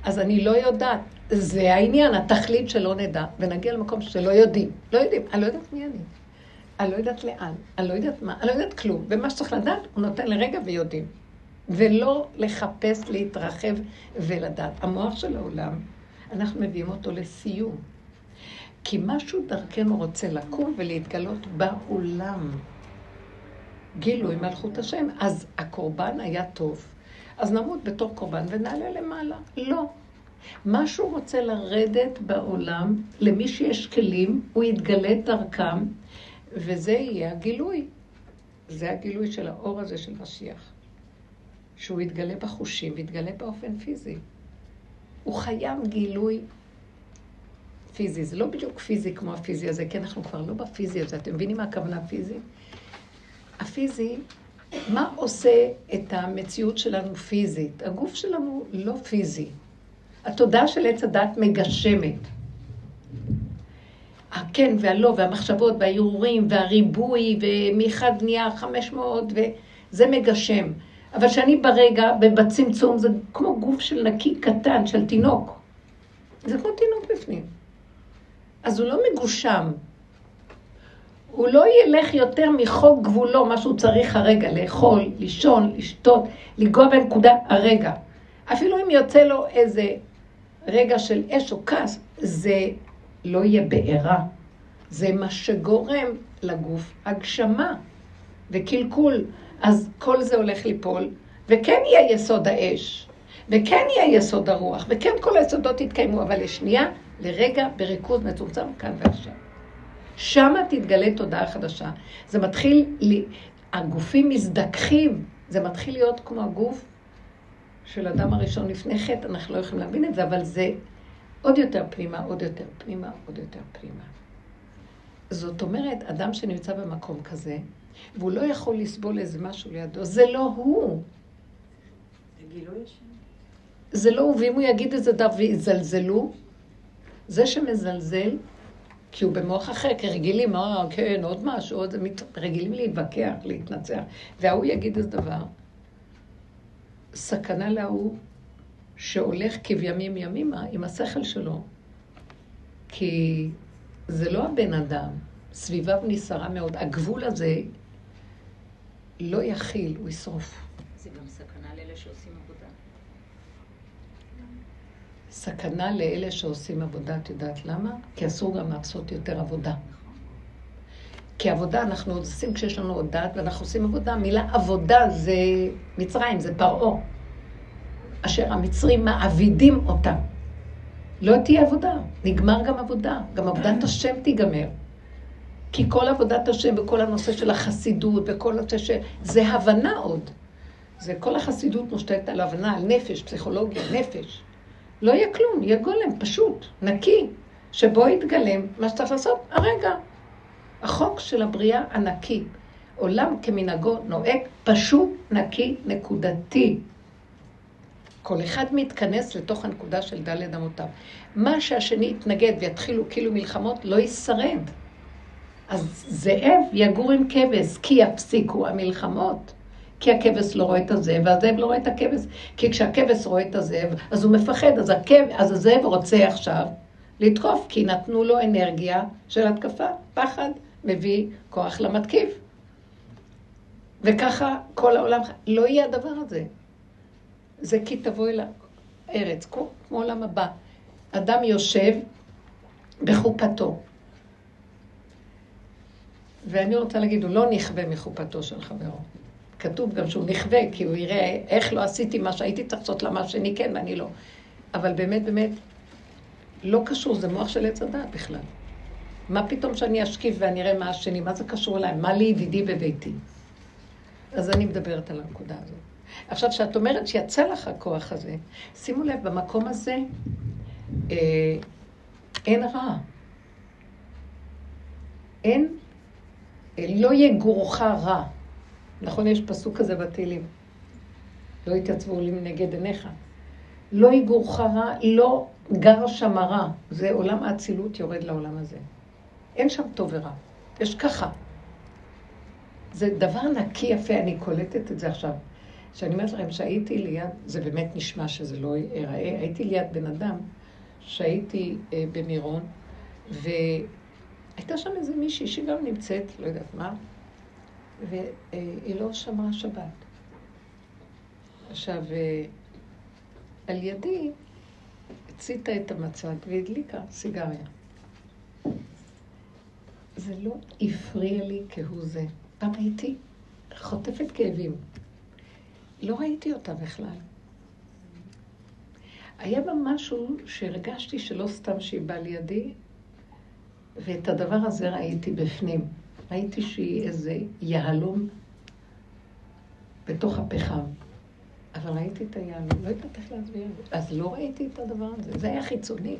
אז אני לא יודעת. זה העניין, התכלית שלא נדע. ונגיע למקום שלא יודעים. לא יודעים. אני לא יודעת מי אני. אני לא יודעת לאן. אני לא יודעת מה. אני לא יודעת כלום. ומה שצריך לדעת הוא נותן לרגע ויודעים. ולא לחפש להתרחב ולדעת. המוח של העולם, אנחנו מביאים אותו לסיום. כי משהו דרכנו רוצה לקום ולהתגלות בעולם. גילוי מלכות השם, אז הקורבן היה טוב. אז נמות בתור קורבן ונעלה למעלה. לא. משהו רוצה לרדת בעולם, למי שיש כלים, הוא יתגלה דרכם, וזה יהיה הגילוי. זה הגילוי של האור הזה של משיח. שהוא יתגלה בחושים ויתגלה באופן פיזי. הוא חיים גילוי פיזי. זה לא בדיוק פיזי כמו הפיזי הזה, כי אנחנו כבר לא בפיזי הזה. אתם מבינים מה הכוונה הפיזי? הפיזי, מה עושה את המציאות שלנו פיזית? הגוף שלנו לא פיזי. התודעה של עץ הדת מגשמת. הכן והלא והמחשבות והירורים והריבוי ומאחד נהיה חמש מאות וזה מגשם. אבל שאני ברגע, בצמצום, זה כמו גוף של נקי קטן, של תינוק. זה כמו תינוק בפנים. אז הוא לא מגושם. הוא לא ילך יותר מחוק גבולו, מה שהוא צריך הרגע, לאכול, לישון, לשתות, לגוע בנקודה הרגע. אפילו אם יוצא לו איזה רגע של אש או כעס, זה לא יהיה בעירה. זה מה שגורם לגוף הגשמה וקלקול. אז כל זה הולך ליפול, וכן יהיה יסוד האש, וכן יהיה יסוד הרוח, וכן כל היסודות יתקיימו, אבל לשנייה, לרגע, בריכוז מצומצם, כאן ועכשיו. שם תתגלה תודעה חדשה. זה מתחיל, הגופים מזדככים, זה מתחיל להיות כמו הגוף של אדם הראשון לפני חטא, אנחנו לא יכולים להבין את זה, אבל זה עוד יותר פנימה, עוד יותר פנימה, עוד יותר פנימה. זאת אומרת, אדם שנמצא במקום כזה, והוא לא יכול לסבול איזה משהו לידו, זה לא הוא. זה גילוי השם. זה לא הוא, ואם הוא יגיד איזה דבר ויזלזלו, זה שמזלזל, כי הוא במוח אחר, כי רגילים, אה, כן, עוד משהו, עוד, רגילים להתווכח, להתנצח, והוא יגיד איזה דבר. סכנה להוא שהולך כבימים ימימה עם השכל שלו, כי זה לא הבן אדם, סביביו נסערה מאוד. הגבול הזה לא יכיל, הוא ישרוף. זה גם סכנה לאלה שעושים עבודה. סכנה לאלה שעושים עבודה, את יודעת למה? כי אסור גם לעשות יותר עבודה. כי עבודה אנחנו עושים כשיש לנו עוד דעת, ואנחנו עושים עבודה. מילה עבודה זה מצרים, זה פרעה. אשר המצרים מעבידים אותם. לא תהיה עבודה, נגמר גם עבודה. גם עבודת השם תיגמר. כי כל עבודת השם וכל הנושא של החסידות וכל הנושא של... זה הבנה עוד. זה כל החסידות מושתת על הבנה, על נפש, פסיכולוגיה, נפש. לא יהיה כלום, יהיה גולם, פשוט, נקי, שבו יתגלם מה שצריך לעשות. הרגע, החוק של הבריאה הנקי. עולם כמנהגו נוהג, פשוט, נקי, נקודתי. כל אחד מתכנס לתוך הנקודה של ד' אמותיו. מה שהשני יתנגד ויתחילו כאילו מלחמות לא ישרד. אז זאב יגור עם כבש, כי יפסיקו המלחמות. כי הכבש לא רואה את הזאב, והזאב לא רואה את הכבש. כי כשהכבש רואה את הזאב, אז הוא מפחד, אז, הכבש, אז הזאב רוצה עכשיו לתקוף, כי נתנו לו אנרגיה של התקפה. פחד מביא כוח למתקיף. וככה כל העולם, לא יהיה הדבר הזה. זה כי תבוא אל הארץ, כמו עולם הבא. אדם יושב בחופתו. ואני רוצה להגיד, הוא לא נכווה מחופתו של חברו. כתוב גם שהוא נכווה, כי הוא יראה איך לא עשיתי מה שהייתי צריך לעשות למה שאני כן ואני לא. אבל באמת, באמת, לא קשור, זה מוח של עץ הדעת בכלל. מה פתאום שאני אשקיף ואני אראה מה השני? מה זה קשור אליי? מה לי ידידי בביתי? אז אני מדברת על הנקודה הזאת. עכשיו, שאת אומרת שיצא לך הכוח הזה, שימו לב, במקום הזה אה, אין רע. אין רע. לא יגורך רע. נכון, יש פסוק כזה בתהילים. לא יתייצבו למנגד עיניך. לא יגורך רע, לא גר שם רע. זה עולם האצילות יורד לעולם הזה. אין שם טוב ורע. יש ככה. זה דבר נקי יפה, אני קולטת את זה עכשיו. שאני אומרת לכם שהייתי ליד, זה באמת נשמע שזה לא ייראה, הייתי ליד בן אדם, שהייתי אה, במירון, ו... הייתה שם איזה מישהי שגם נמצאת, לא יודעת מה, והיא לא שמרה שבת. עכשיו, על ידי הציתה את המצד והדליקה סיגריה. זה לא הפריע לי כהוא זה. פעם הייתי חוטפת כאבים. לא ראיתי אותה בכלל. היה בה משהו שהרגשתי שלא סתם שהיא באה לידי, ואת הדבר הזה ראיתי בפנים. ראיתי שהיא איזה יהלום בתוך הפחם. אבל ראיתי את היעלום, לא יודעת איך להסביר את זה. אז לא ראיתי את הדבר הזה, זה היה חיצוני.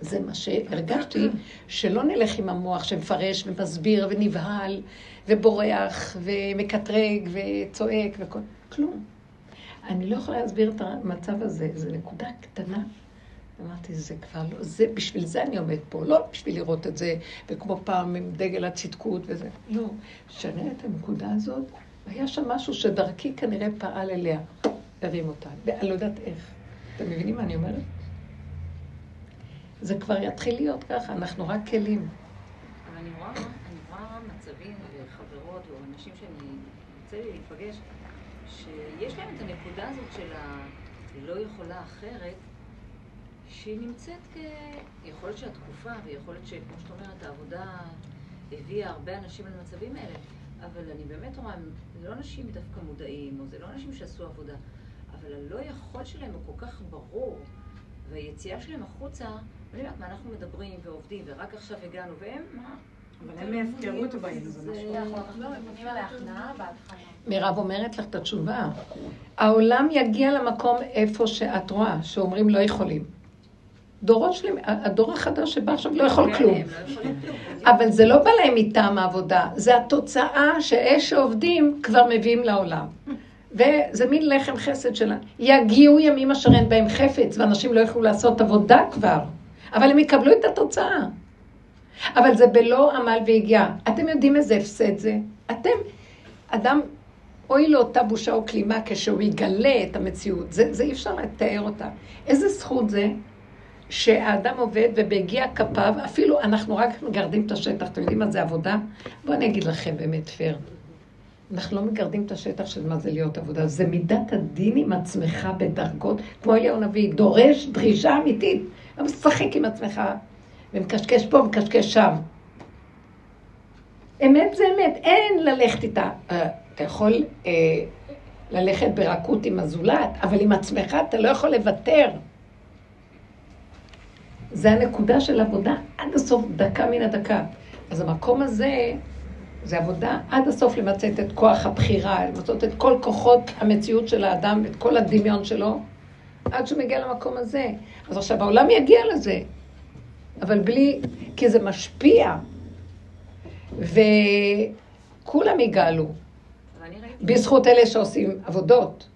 זה מה שהרגשתי, שלא נלך עם המוח שמפרש ומסביר ונבהל ובורח ומקטרג וצועק וכל, כלום. אני לא יכולה להסביר את המצב הזה, זה נקודה קטנה. אמרתי, זה כבר לא, זה, בשביל זה אני עומד פה, לא בשביל לראות את זה, וכמו פעם עם דגל הצדקות וזה. לא, שנה את הנקודה הזאת, היה שם משהו שדרכי כנראה פעל אליה, הרים אותה, ואני לא יודעת איך. אתם מבינים מה אני אומרת? זה כבר יתחיל להיות ככה, אנחנו רק כלים. אבל אני רואה, אני רואה מצבים וחברות או אנשים שאני רוצה לי להיפגש, שיש להם את הנקודה הזאת של הלא יכולה אחרת, שהיא נמצאת כיכולת של התקופה, ויכולת שכמו שאת אומרת, העבודה הביאה הרבה אנשים למצבים האלה, אבל אני באמת רואה, זה לא אנשים דווקא מודעים, או זה לא אנשים שעשו עבודה, אבל הלא יכול שלהם הוא כל כך ברור, והיציאה שלהם החוצה, אני יודעת מה, אנחנו מדברים ועובדים, ורק עכשיו הגענו, והם מה? אבל הם מהפקרות הבאים, זה משהו. אנחנו מבינים על ההכנעה בהתחלה. מירב אומרת לך את התשובה. העולם יגיע למקום איפה שאת רואה, שאומרים לא יכולים. דורות שלהם, הדור החדש שבא עכשיו לא יכול כלום. אבל זה לא בא להם איתם העבודה, זה התוצאה שאש שעובדים כבר מביאים לעולם. וזה מין לחם חסד שלה. יגיעו ימים אשר אין בהם חפץ, ואנשים לא יכולו לעשות עבודה כבר. אבל הם יקבלו את התוצאה. אבל זה בלא עמל והגיעה. אתם יודעים איזה הפסד זה? אתם, אדם, אוי לו אותה בושה או כלימה כשהוא יגלה את המציאות. זה, זה אי אפשר לתאר אותה. איזה זכות זה שהאדם עובד ובהגיע כפיו, אפילו אנחנו רק מגרדים את השטח. אתם יודעים מה זה עבודה? בואו אני אגיד לכם באמת פר. אנחנו לא מגרדים את השטח של מה זה להיות עבודה. זה מידת הדין עם עצמך בדרגות, כמו אליהו נביא, דורש דרישה אמיתית. אתה משחק עם עצמך, ומקשקש פה, מקשקש שם. אמת זה אמת, אין ללכת איתה. אתה יכול אה, ללכת ברכות עם הזולת, אבל עם עצמך אתה לא יכול לוותר. זה הנקודה של עבודה עד הסוף, דקה מן הדקה. אז המקום הזה... זה עבודה עד הסוף למצאת את כוח הבחירה, למצאת את כל כוחות המציאות של האדם, את כל הדמיון שלו, עד שהוא מגיע למקום הזה. אז עכשיו העולם יגיע לזה, אבל בלי, כי זה משפיע, וכולם יגאלו, בזכות אלה שעושים עבודות,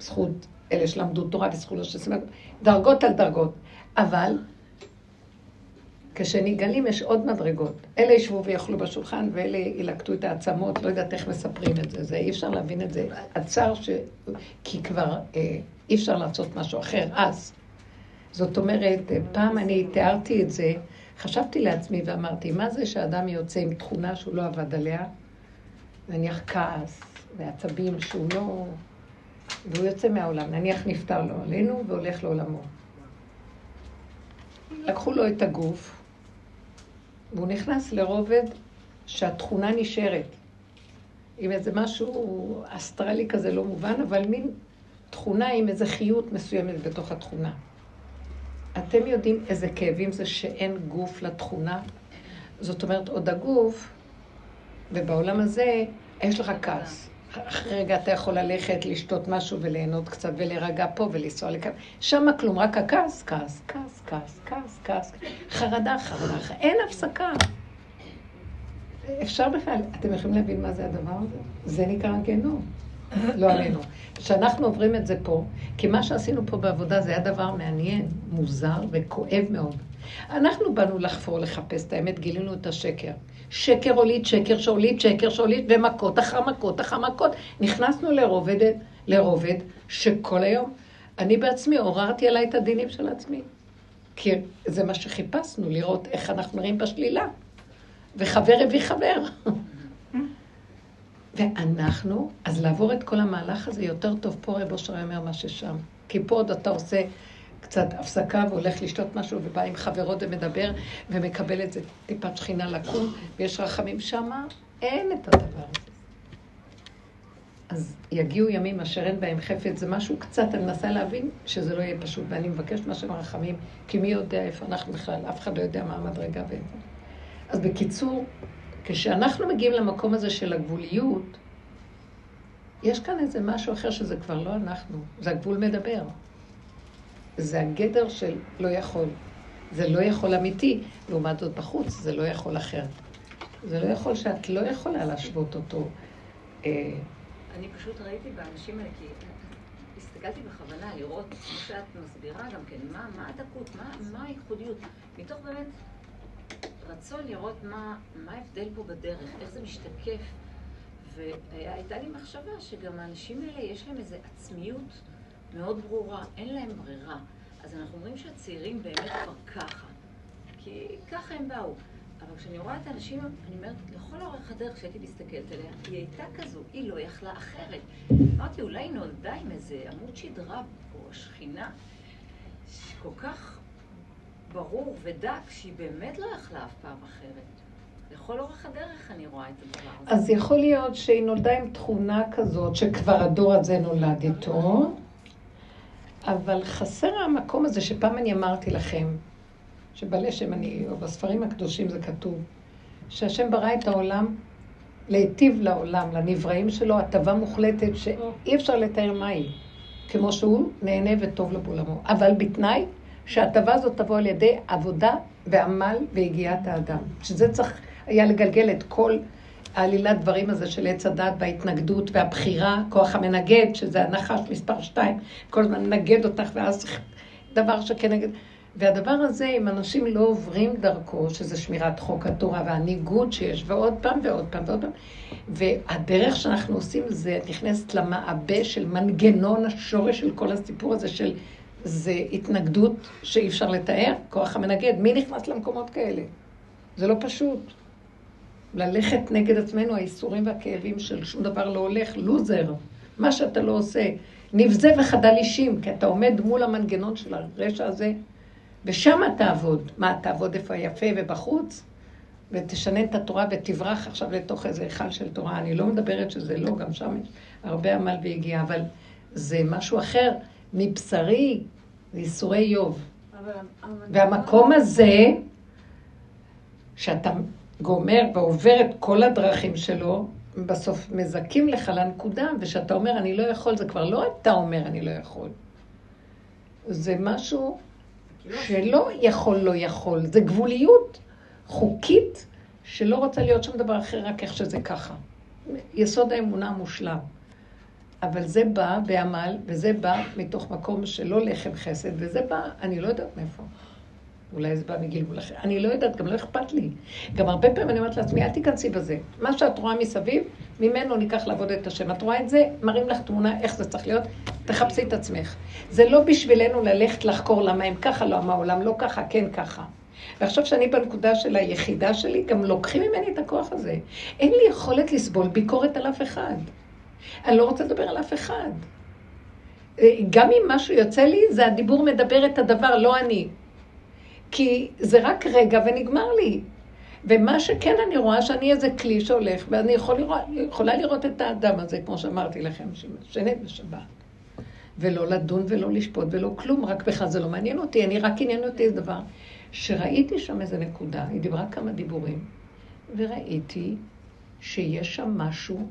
בזכות אלה שלמדו תורה, בזכות אלה שעושים דרגות על דרגות, אבל... כשנגלים יש עוד מדרגות. אלה ישבו ויאכלו בשולחן, ואלה ילקטו את העצמות, לא יודעת איך מספרים את זה. זה אי אפשר להבין את זה. הצער ש... כי כבר אי אפשר לעשות משהו אחר. אז, זאת אומרת, פעם אני תיארתי את זה, חשבתי לעצמי ואמרתי, מה זה שאדם יוצא עם תכונה שהוא לא עבד עליה? נניח כעס, ועצבים שהוא לא... והוא יוצא מהעולם, נניח נפטר לו עלינו והולך לעולמו. לקחו לו את הגוף, והוא נכנס לרובד שהתכונה נשארת. עם איזה משהו אסטרלי כזה לא מובן, אבל מין תכונה עם איזה חיות מסוימת בתוך התכונה. אתם יודעים איזה כאבים זה שאין גוף לתכונה? זאת אומרת, עוד הגוף, ובעולם הזה יש לך כעס. אחרי רגע אתה יכול ללכת, לשתות משהו וליהנות קצת ולרגע פה ולנסוע לכאן. שם כלום, רק הכעס, כעס, כעס, כעס, כעס, כעס, חרדה, חרדה, אין הפסקה. אפשר בכלל, אתם יכולים להבין מה זה הדבר הזה? זה נקרא גנום, לא עלינו. כשאנחנו עוברים את זה פה, כי מה שעשינו פה בעבודה זה היה דבר מעניין, מוזר וכואב מאוד. אנחנו באנו לחפור, לחפש את האמת, גילינו את השקר. שקר הוליד, שקר שהוליד, שקר שהוליד, ומכות אחר מכות אחר מכות. נכנסנו לרובד, לרובד שכל היום אני בעצמי עוררתי עליי את הדינים של עצמי. כי זה מה שחיפשנו, לראות איך אנחנו נראים בשלילה. וחבר הביא חבר. ואנחנו, אז לעבור את כל המהלך הזה יותר טוב פה רב אושר אומר מה ששם. כי פה עוד אתה עושה... קצת הפסקה והולך לשתות משהו ובא עם חברות ומדבר ומקבל את זה טיפת שכינה לקום ויש רחמים שמה, אין את הדבר הזה. אז יגיעו ימים אשר אין בהם חפץ, זה משהו קצת, אני מנסה להבין שזה לא יהיה פשוט ואני מבקש מה שהם רחמים, כי מי יודע איפה אנחנו בכלל, אף אחד לא יודע מה המדרגה ואת זה. אז בקיצור, כשאנחנו מגיעים למקום הזה של הגבוליות, יש כאן איזה משהו אחר שזה כבר לא אנחנו, זה הגבול מדבר. זה הגדר של לא יכול. זה לא יכול אמיתי, לעומת זאת בחוץ, זה לא יכול אחר. זה לא יכול שאת לא יכולה להשוות אותו. אני פשוט ראיתי באנשים האלה, כי הסתכלתי בכוונה לראות, כמו שאת מסבירה גם כן, מה הדקות, מה הייחודיות, מתוך באמת רצון לראות מה ההבדל פה בדרך, איך זה משתקף. והייתה לי מחשבה שגם האנשים האלה יש להם איזו עצמיות מאוד ברורה, אין להם ברירה. אז אנחנו אומרים שהצעירים באמת כבר ככה, כי ככה הם באו. אבל כשאני רואה את האנשים, אני אומרת, לכל אורך הדרך שהייתי מסתכלת עליה, היא הייתה כזו, היא לא יכלה אחרת. אמרתי, אולי נולדה עם איזה עמוד שדרה או שכינה, שכל כך ברור ודק, שהיא באמת לא יכלה אף פעם אחרת. לכל אורך הדרך אני רואה את הדבר הזה. אז יכול להיות שהיא נולדה עם תכונה כזאת, שכבר הדור הזה נולד איתו, אבל חסר המקום הזה שפעם אני אמרתי לכם, שבלשם אני, או בספרים הקדושים זה כתוב, שהשם ברא את העולם, להיטיב לעולם, לנבראים שלו, הטבה מוחלטת שאי אפשר לתאר מהי, כמו שהוא נהנה וטוב לבולמו. אבל בתנאי שההטבה הזאת תבוא על ידי עבודה ועמל והגיעת האדם. שזה צריך היה לגלגל את כל העלילת דברים הזה של עץ הדעת וההתנגדות והבחירה, כוח המנגד, שזה הנחש מספר שתיים, כל הזמן נגד אותך ואז דבר שכנגד. והדבר הזה, אם אנשים לא עוברים דרכו, שזה שמירת חוק התורה והניגוד שיש, ועוד פעם ועוד פעם ועוד פעם, והדרך שאנחנו עושים זה נכנסת למעבה של מנגנון השורש של כל הסיפור הזה, של זה התנגדות שאי אפשר לתאר, כוח המנגד. מי נכנס למקומות כאלה? זה לא פשוט. ללכת נגד עצמנו, האיסורים והכאבים של שום דבר לא הולך, לוזר, מה שאתה לא עושה, נבזה וחדל אישים, כי אתה עומד מול המנגנון של הרשע הזה, ושם תעבוד. מה, תעבוד איפה יפה ובחוץ? ותשנן את התורה ותברח עכשיו לתוך איזה היכל של תורה. אני לא מדברת שזה לא, גם שם יש הרבה עמל והגיעה, אבל זה משהו אחר. מבשרי, זה איסורי איוב. והמקום הזה, שאתה גומר ועובר את כל הדרכים שלו, בסוף מזקים לך לנקודה, ושאתה אומר, אני לא יכול, זה כבר לא אתה אומר, אני לא יכול. זה משהו שלא יכול, לא יכול. זה גבוליות חוקית שלא רוצה להיות שום דבר אחר, רק איך שזה ככה. יסוד האמונה מושלם. אבל זה בא בעמל, וזה בא מתוך מקום שלא לחם חסד, וזה בא, אני לא יודעת מאיפה. אולי זה בא מגלגול אחר. אני לא יודעת, גם לא אכפת לי. גם הרבה פעמים אני אומרת לעצמי, אל תיכנסי בזה. מה שאת רואה מסביב, ממנו ניקח לעבוד את השם. את רואה את זה, מראים לך תמונה איך זה צריך להיות, תחפשי את עצמך. זה לא בשבילנו ללכת לחקור למה הם ככה, לא מה העולם, לא ככה, כן ככה. ועכשיו שאני בנקודה של היחידה שלי, גם לוקחים ממני את הכוח הזה. אין לי יכולת לסבול ביקורת על אף אחד. אני לא רוצה לדבר על אף אחד. גם אם משהו יוצא לי, זה הדיבור מדבר את הדבר, לא אני. כי זה רק רגע ונגמר לי. ומה שכן אני רואה, שאני איזה כלי שהולך, ואני יכול לראות, יכולה לראות את האדם הזה, כמו שאמרתי לכם, שמשנה בשבת. ולא לדון ולא לשפוט ולא כלום, רק בכלל זה לא מעניין אותי, אני רק עניין אותי איזה דבר. שראיתי שם איזה נקודה, היא דיברה כמה דיבורים, וראיתי שיש שם משהו,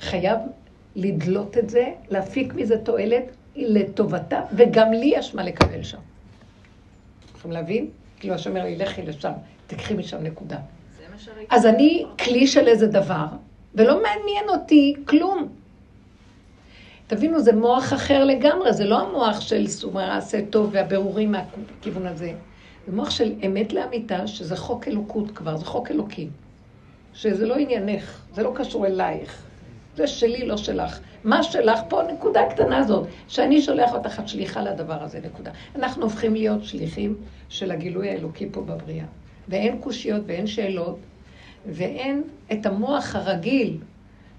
שחייב לדלות את זה, להפיק מזה תועלת לטובתה, וגם לי יש מה לקבל שם. יכולים להבין? כאילו, השם אומר, ילכי לשם, תקחי משם נקודה. אז אני כלי של איזה דבר, ולא מעניין אותי כלום. תבינו, זה מוח אחר לגמרי, זה לא המוח של סומרה, עשה טוב, והבירורים מהכיוון הזה. זה מוח של אמת לאמיתה, שזה חוק אלוקות כבר, זה חוק אלוקי. שזה לא עניינך, זה לא קשור אלייך, זה שלי, לא שלך. מה שלך פה, נקודה קטנה הזאת, שאני שולח אותך את שליחה לדבר הזה, נקודה. אנחנו הופכים להיות שליחים של הגילוי האלוקי פה בבריאה. ואין קושיות ואין שאלות, ואין את המוח הרגיל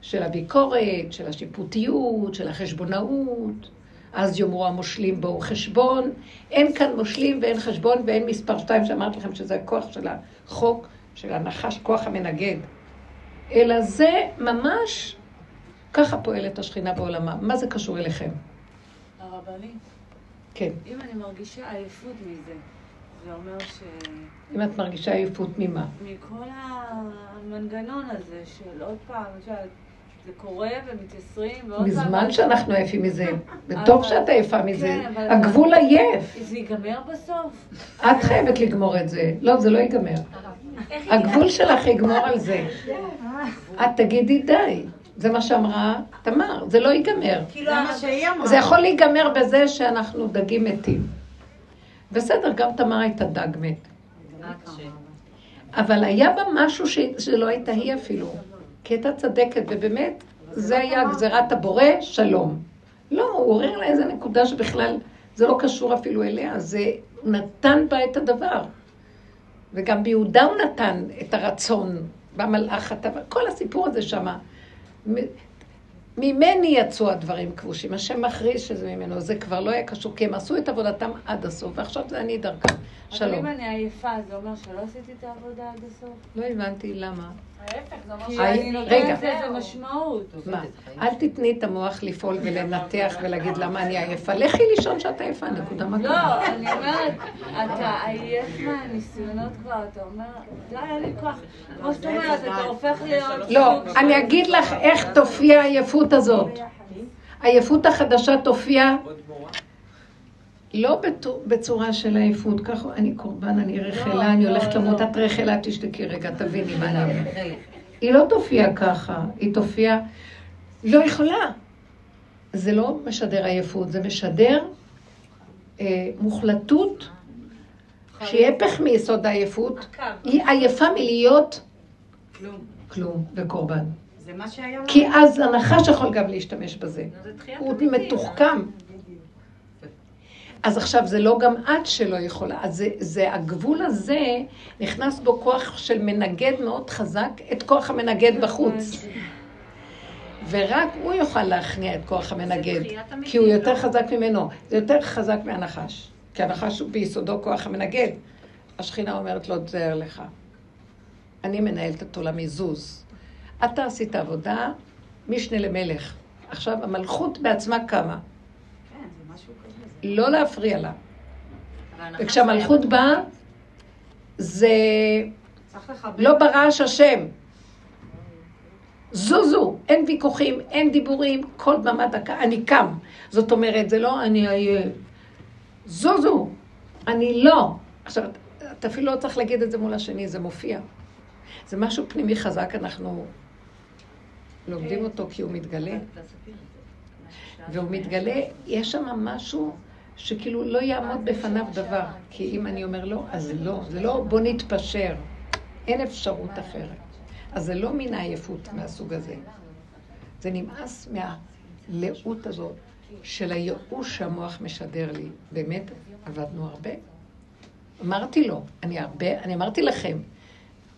של הביקורת, של השיפוטיות, של החשבונאות. אז יאמרו המושלים בו חשבון. אין כאן מושלים ואין חשבון ואין מספר שתיים שאמרתי לכם שזה הכוח של החוק, של הנחש, כוח המנגד. אלא זה ממש, ככה פועלת השכינה בעולמה. מה זה קשור אליכם? הרבנית. כן. אם אני מרגישה עייפות מזה, זה אומר ש... אם את מרגישה עייפות ממה? מכל המנגנון הזה של עוד פעם, זה קורה ומתייסרים ועוד פעם... בזמן שאנחנו עייפים מזה, וטוב שאת עייפה מזה, הגבול עייף. זה ייגמר בסוף. את חייבת לגמור את זה. לא, זה לא ייגמר. הגבול שלך יגמור על זה. את תגידי די. זה מה שאמרה תמר, זה לא ייגמר. זה יכול להיגמר בזה שאנחנו דגים מתים. בסדר, גם תמר הייתה דג מת. אבל היה בה משהו שלא הייתה היא אפילו. כי הייתה צדקת, ובאמת זה היה גזירת הבורא, שלום. לא, הוא עורר לה איזה נקודה שבכלל זה לא קשור אפילו אליה, זה נתן בה את הדבר. וגם ביהודה הוא נתן את הרצון, במלאך הטבע, כל הסיפור הזה שמה. ממני יצאו הדברים כבושים, השם מכריז שזה ממנו, זה כבר לא היה קשור, כי הם עשו את עבודתם עד הסוף, ועכשיו זה אני דרכם, שלום. אבל אם אני עייפה, זה אומר שלא עשיתי את העבודה עד הסוף? לא הבנתי למה. ההפך, זה אומר שאני נותן את זה, זה משמעות. מה? אל תתני את המוח לפעול ולנתח ולהגיד למה אני עייפה, לכי לישון שאת עייפה, נקודה מקום. לא, אני אומרת, אתה עייף מהניסיונות כבר, אתה אומר, לא היה לי כוח, כמו שאת אומרת, אתה הופך להיות... לא, אני אגיד לך איך תופיע עייפות הזאת. העייפות החדשה תופיע לא בצורה של העייפות, ככה אני קורבן, אני רחלה, אני הולכת למות, את רחלה, תשתקי רגע, תביני מה אני אומרת. היא לא תופיע ככה, היא תופיע, לא יכולה. זה לא משדר עייפות, זה משדר מוחלטות, שהיא הפך מיסוד העייפות, היא עייפה מלהיות כלום וקורבן. כי אז הנחש יכול גם להשתמש בזה, הוא מתוחכם. אז עכשיו זה לא גם את שלא יכולה, אז זה, זה הגבול הזה נכנס בו כוח של מנגד מאוד חזק, את כוח המנגד בחוץ. ורק הוא יוכל להכניע את כוח המנגד, כי הוא יותר חזק ממנו, זה יותר חזק מהנחש, כי הנחש הוא ביסודו כוח המנגד. השכינה אומרת לו, תזהר לך, אני מנהלת את עולמי זוז. אתה עשית עבודה משנה למלך. עכשיו, המלכות בעצמה קמה. כן, זה משהו כזה. לא להפריע לה. וכשהמלכות באה, זה לא ברעש השם. זוזו, אין ויכוחים, אין דיבורים, כל דממה דקה, אני קם. זאת אומרת, זה לא אני אהיה. זוזו, אני לא. עכשיו, אתה אפילו לא צריך להגיד את זה מול השני, זה מופיע. זה משהו פנימי חזק, אנחנו... לומדים אותו כי הוא מתגלה, והוא מתגלה, יש שם משהו שכאילו לא יעמוד בפניו דבר, כי אם אני אומר לא, אז לא, זה לא בוא נתפשר, אין אפשרות אחרת. אז זה לא מן העייפות מהסוג הזה, זה נמאס מהלאות הזאת של הייאוש שהמוח משדר לי. באמת עבדנו הרבה, אמרתי לו, אני הרבה, אני אמרתי לכם,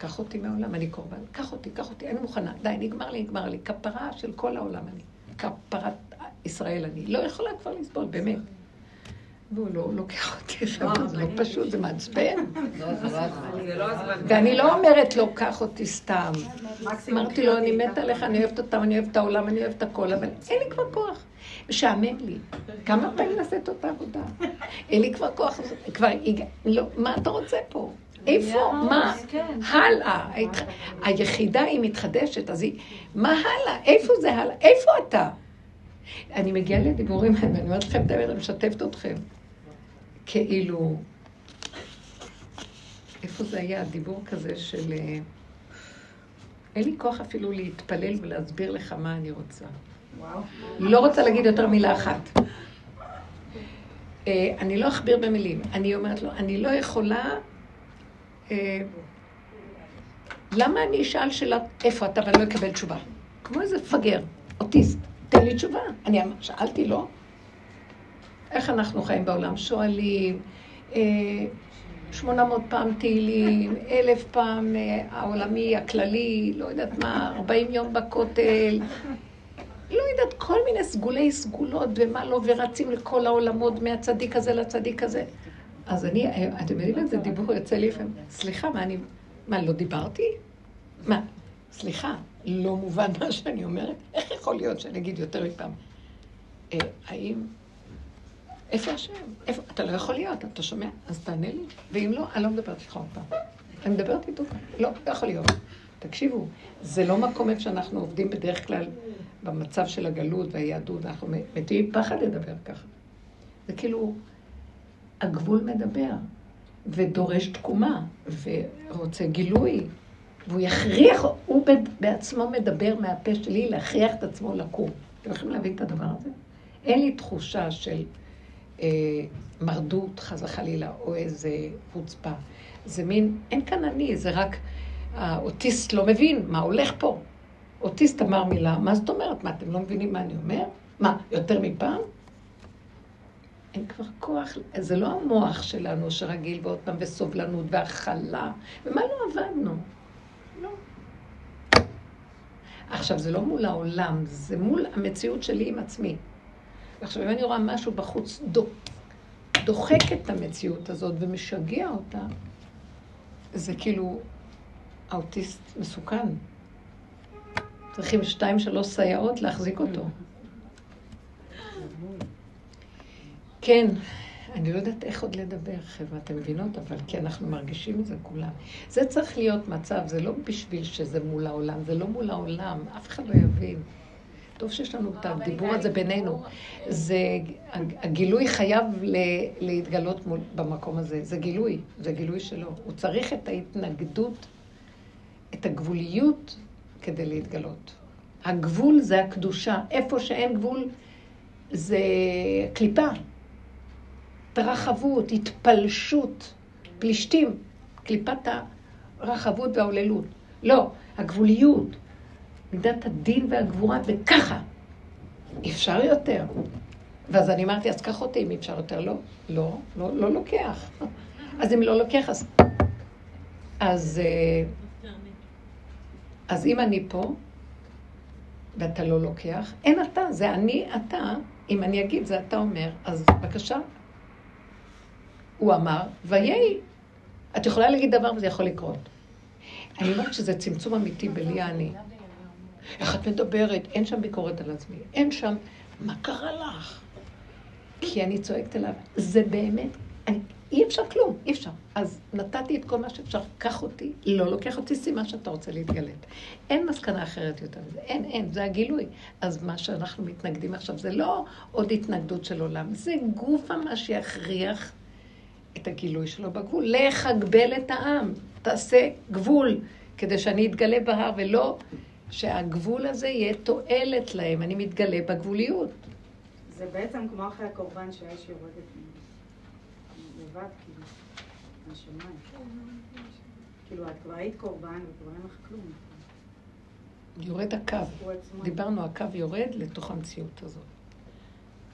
קח אותי מהעולם, אני קורבן, קח אותי, קח אותי, אני מוכנה, די, נגמר לי, נגמר לי, כפרה של כל העולם אני, כפרת ישראל אני, לא יכולה כבר לסבול, באמת. והוא לא לוקח אותי שם, זה לא פשוט, זה מעצבן. ואני לא אומרת לו, קח אותי סתם. אמרתי לו, אני מתה לך, אני אוהבת אותם, אני אוהבת העולם, אני אוהבת הכל, אבל אין לי כבר כוח. שעמם לי, כמה פעמים נעשית אותה עבודה? אין לי כבר כוח, כבר, מה אתה רוצה פה? איפה? מה? הלאה. היחידה היא מתחדשת, אז היא, מה הלאה? איפה זה הלאה? איפה אתה? אני מגיעה לדיבורים, ואני אומרת לכם, אני משתפת אתכם. כאילו, איפה זה היה הדיבור כזה של... אין לי כוח אפילו להתפלל ולהסביר לך מה אני רוצה. לא רוצה להגיד יותר מילה אחת. אני לא אכביר במילים. אני אומרת לו, אני לא יכולה... למה אני אשאל שאלה איפה אתה ואני לא אקבל תשובה? כמו איזה פגר, אוטיסט, תן לי תשובה. אני שאלתי, לא? איך אנחנו חיים בעולם? שואלים, שמונה מאות פעם תהילים, אלף פעם העולמי, הכללי, לא יודעת מה, ארבעים יום בכותל, לא יודעת, כל מיני סגולי סגולות ומה לא, ורצים לכל העולמות מהצדיק הזה לצדיק הזה. אז אני, אתם יודעים את זה, דיבור יוצא לי לפעמים, סליחה, מה אני, מה, לא דיברתי? מה, סליחה, לא מובן מה שאני אומרת, איך יכול להיות שאני אגיד יותר מפעם? האם איפה השם? איפה? אתה לא יכול להיות, אתה שומע? אז תענה לי. ואם לא, אני לא מדברת איתך עוד פעם. אני מדברת איתו כאן. לא, לא יכול להיות. תקשיבו, זה לא מקום איפה שאנחנו עובדים בדרך כלל במצב של הגלות והיהדות, אנחנו מתים פחד לדבר ככה. זה כאילו, הגבול מדבר, ודורש תקומה, ורוצה גילוי, והוא יכריח, הוא בעצמו מדבר מהפה שלי, להכריח את עצמו לקום. אתם יכולים להבין את הדבר הזה? אין לי תחושה של אה, מרדות, חס וחלילה, או איזה חוצפה. זה מין, אין כאן אני, זה רק, האוטיסט לא מבין מה הולך פה. אוטיסט אמר מילה, מה זאת אומרת? מה, אתם לא מבינים מה אני אומר? מה, יותר מפעם? אין כבר כוח, זה לא המוח שלנו שרגיל ועוד פעם וסובלנות והחלה, ומה לא עבדנו? לא. עכשיו, זה לא מול העולם, זה מול המציאות שלי עם עצמי. עכשיו, אם אני רואה משהו בחוץ, דוחק את המציאות הזאת ומשגע אותה, זה כאילו, האוטיסט מסוכן. צריכים שתיים, שלוש סייעות להחזיק אותו. כן, אני לא יודעת איך עוד לדבר, חבר'ה, אתם מבינות, אבל כי אנחנו מרגישים את זה כולם. זה צריך להיות מצב, זה לא בשביל שזה מול העולם, זה לא מול העולם, אף אחד לא יבין. טוב שיש לנו את הדיבור הזה בינינו. הגילוי חייב להתגלות במקום הזה, זה גילוי, זה גילוי שלו. הוא צריך את ההתנגדות, את הגבוליות כדי להתגלות. הגבול זה הקדושה, איפה שאין גבול זה קליפה, תרחבות, התפלשות, פלישתים, קליפת הרחבות והעוללות. לא, הגבוליות, מידת הדין והגבורה, וככה, אפשר יותר. ואז אני אמרתי, אז קח אותי אם אפשר יותר, לא, לא, לא, לא לוקח. אז אם לא לוקח, אז... אז אז אם אני פה, ואתה לא לוקח, אין אתה, זה אני, אתה, אם אני אגיד, זה אתה אומר, אז בבקשה. הוא אמר, ויהי, את יכולה להגיד דבר וזה יכול לקרות. אני אומרת שזה צמצום אמיתי בלי אני. איך את מדברת? אין שם ביקורת על עצמי, אין שם, מה קרה לך? כי אני צועקת עליו, זה באמת, אני, אי אפשר כלום, אי אפשר. אז נתתי את כל מה שאפשר, קח אותי, לא לוקח אותי, סימן שאתה רוצה להתגלת. אין מסקנה אחרת יותר, אין, אין, זה הגילוי. אז מה שאנחנו מתנגדים עכשיו, זה לא עוד התנגדות של עולם, זה גוף מה שיכריח את הגילוי שלו בגבול. לך הגבל את העם, תעשה גבול, כדי שאני אתגלה בהר, ולא שהגבול הזה יהיה תועלת להם, אני מתגלה בגבוליות. זה בעצם כמו אחרי הקורבן שהאש יורדת לבד, כאילו, השמיים. כאילו, את כבר היית קורבן וכבר אין לך כלום. יורד הקו. דיברנו, הקו יורד לתוך המציאות הזאת.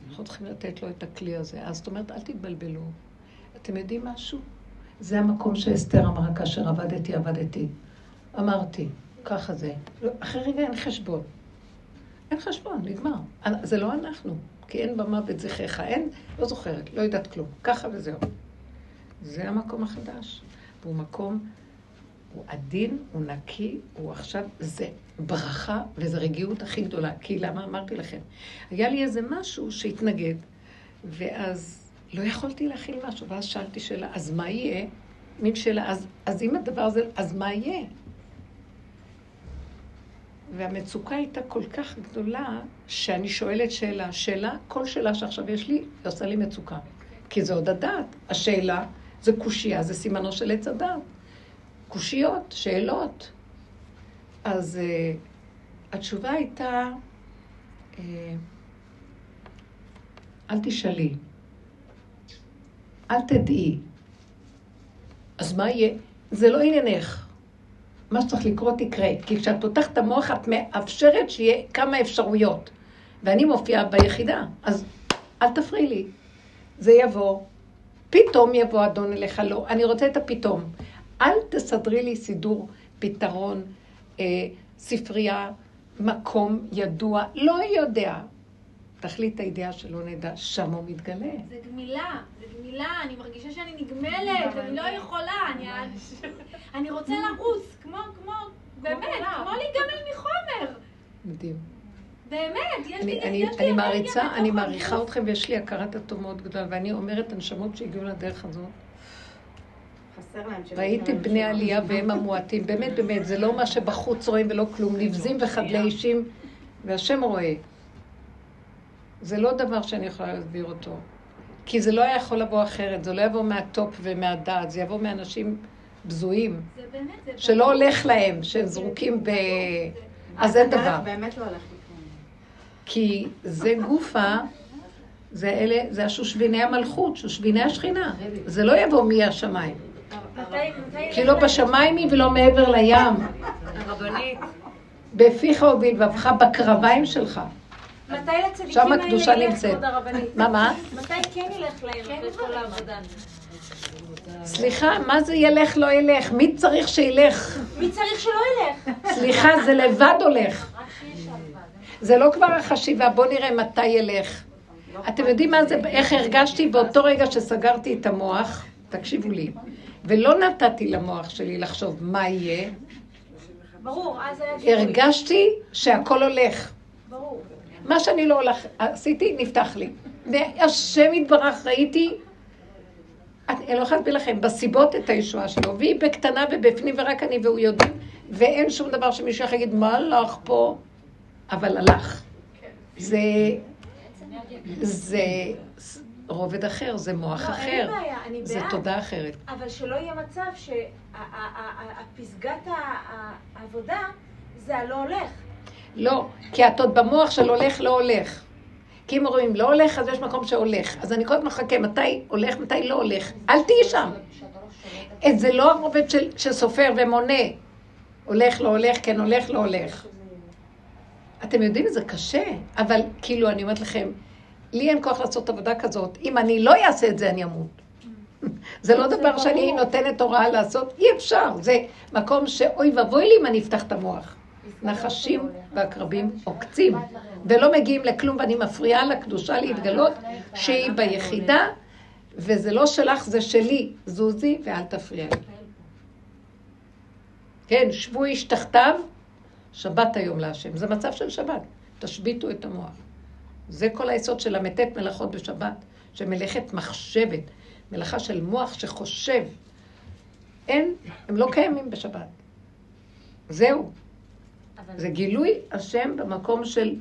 אנחנו צריכים לתת לו את הכלי הזה. אז זאת אומרת, אל תתבלבלו. אתם יודעים משהו? זה המקום שאסתר אמרה, כאשר עבדתי, עבדתי. אמרתי, ככה זה. אחרי רגע אין חשבון. אין חשבון, נגמר. זה לא אנחנו. כי אין במוות זכריך, אין, לא זוכרת, לא יודעת כלום, ככה וזהו. זה המקום החדש, והוא מקום, הוא עדין, הוא נקי, הוא עכשיו, זה ברכה, וזו רגיעות הכי גדולה, כי למה אמרתי לכם? היה לי איזה משהו שהתנגד, ואז לא יכולתי להכיל משהו, ואז שאלתי שאלה, אז מה יהיה? מין שאלה, אז, אז אם הדבר הזה, אז מה יהיה? והמצוקה הייתה כל כך גדולה, שאני שואלת שאלה, שאלה, כל שאלה שעכשיו יש לי, היא עושה לי מצוקה. כי זה עוד הדעת. השאלה זה קושייה, זה סימנו של עץ הדעת. קושיות, שאלות. אז uh, התשובה הייתה, uh, אל תשאלי, אל תדעי. אז מה יהיה? זה לא עניינך. מה שצריך לקרות יקרה, כי כשאת פותחת את המוח את מאפשרת שיהיה כמה אפשרויות, ואני מופיעה ביחידה, אז אל תפריעי לי. זה יבוא, פתאום יבוא אדון אליך, לא, אני רוצה את הפתאום. אל תסדרי לי סידור, פתרון, אה, ספרייה, מקום ידוע, לא יודע. תחליט הידיעה שלא נדע, שם הוא מתגלה. זה גמילה, זה גמילה, אני מרגישה שאני נגמלת, אני לא יכולה, אני רוצה לרוס, כמו, כמו, באמת, כמו להיגמל מחומר. מדהים. באמת, יש לי... אני מעריצה, אני מעריכה אתכם ויש לי הכרת הטוב מאוד גדולה, ואני אומרת, הנשמות שהגיעו לדרך הזאת, ראיתי בני עלייה והם המועטים, באמת, באמת, זה לא מה שבחוץ רואים ולא כלום, נבזים וחדלי אישים, והשם רואה. זה לא דבר שאני יכולה להסביר אותו, כי זה לא היה יכול לבוא אחרת, זה לא יבוא מהטופ ומהדעת, זה יבוא מאנשים בזויים, שלא הולך להם, שהם זרוקים ב... אז אין דבר. באמת לא הולך לכם. כי זה גופה, זה אלה, זה השושביני המלכות, שושביני השכינה. זה לא יבוא מהשמיים. כי לא בשמיים היא ולא מעבר לים. הרבנית. בפיך הוביל ובך בקרביים שלך. מתי לצדיקים האלה ילך, כבוד הרבנית? מה, מה? מתי כן ילך להם את כל העבודה? סליחה, מה זה ילך לא ילך? מי צריך שילך? מי צריך שלא ילך? סליחה, זה לבד הולך. זה לא כבר החשיבה, בוא נראה מתי ילך. אתם יודעים מה זה, איך הרגשתי באותו רגע שסגרתי את המוח, תקשיבו לי, ולא נתתי למוח שלי לחשוב מה יהיה. ברור, אז היה... הרגשתי שהכל הולך. ברור. מה שאני לא הולך, עשיתי, נפתח לי. והשם התברך, ראיתי... אני לא יכולה להסביר לכם, בסיבות את הישועה שלו, והיא בקטנה ובפנים ורק אני והוא יודעים, ואין שום דבר שמישהו יגיד, מה הלך פה? אבל הלך. זה... זה רובד אחר, זה מוח אחר, זה תודה אחרת. אבל שלא יהיה מצב שהפסגת העבודה זה הלא הולך. לא, כי את עוד במוח של הולך לא הולך. כי אם רואים לא הולך, אז יש מקום שהולך. אז אני כל הזמן חכה, מתי הולך, מתי לא הולך. אל תהי שם. זה לא הרובד שסופר ומונה. הולך, לא הולך, כן הולך, לא הולך. אתם יודעים, זה קשה. אבל כאילו, אני אומרת לכם, לי אין כוח לעשות עבודה כזאת. אם אני לא אעשה את זה, אני אמות. זה לא דבר שאני נותנת הוראה לעשות. אי אפשר. זה מקום שאוי ובוי לי אם אני אפתח את המוח. נחשים והקרבים עוקצים ולא מגיעים לכלום ואני מפריעה לקדושה להתגלות שהיא ביחידה וזה לא שלך זה שלי זוזי ואל תפריע לי כן שבו איש תחתיו שבת היום להשם זה מצב של שבת תשביתו את המוח זה כל היסוד של המתת מלאכות בשבת שמלאכת מחשבת מלאכה של מוח שחושב אין הם לא קיימים בשבת זהו זה גילוי השם במקום של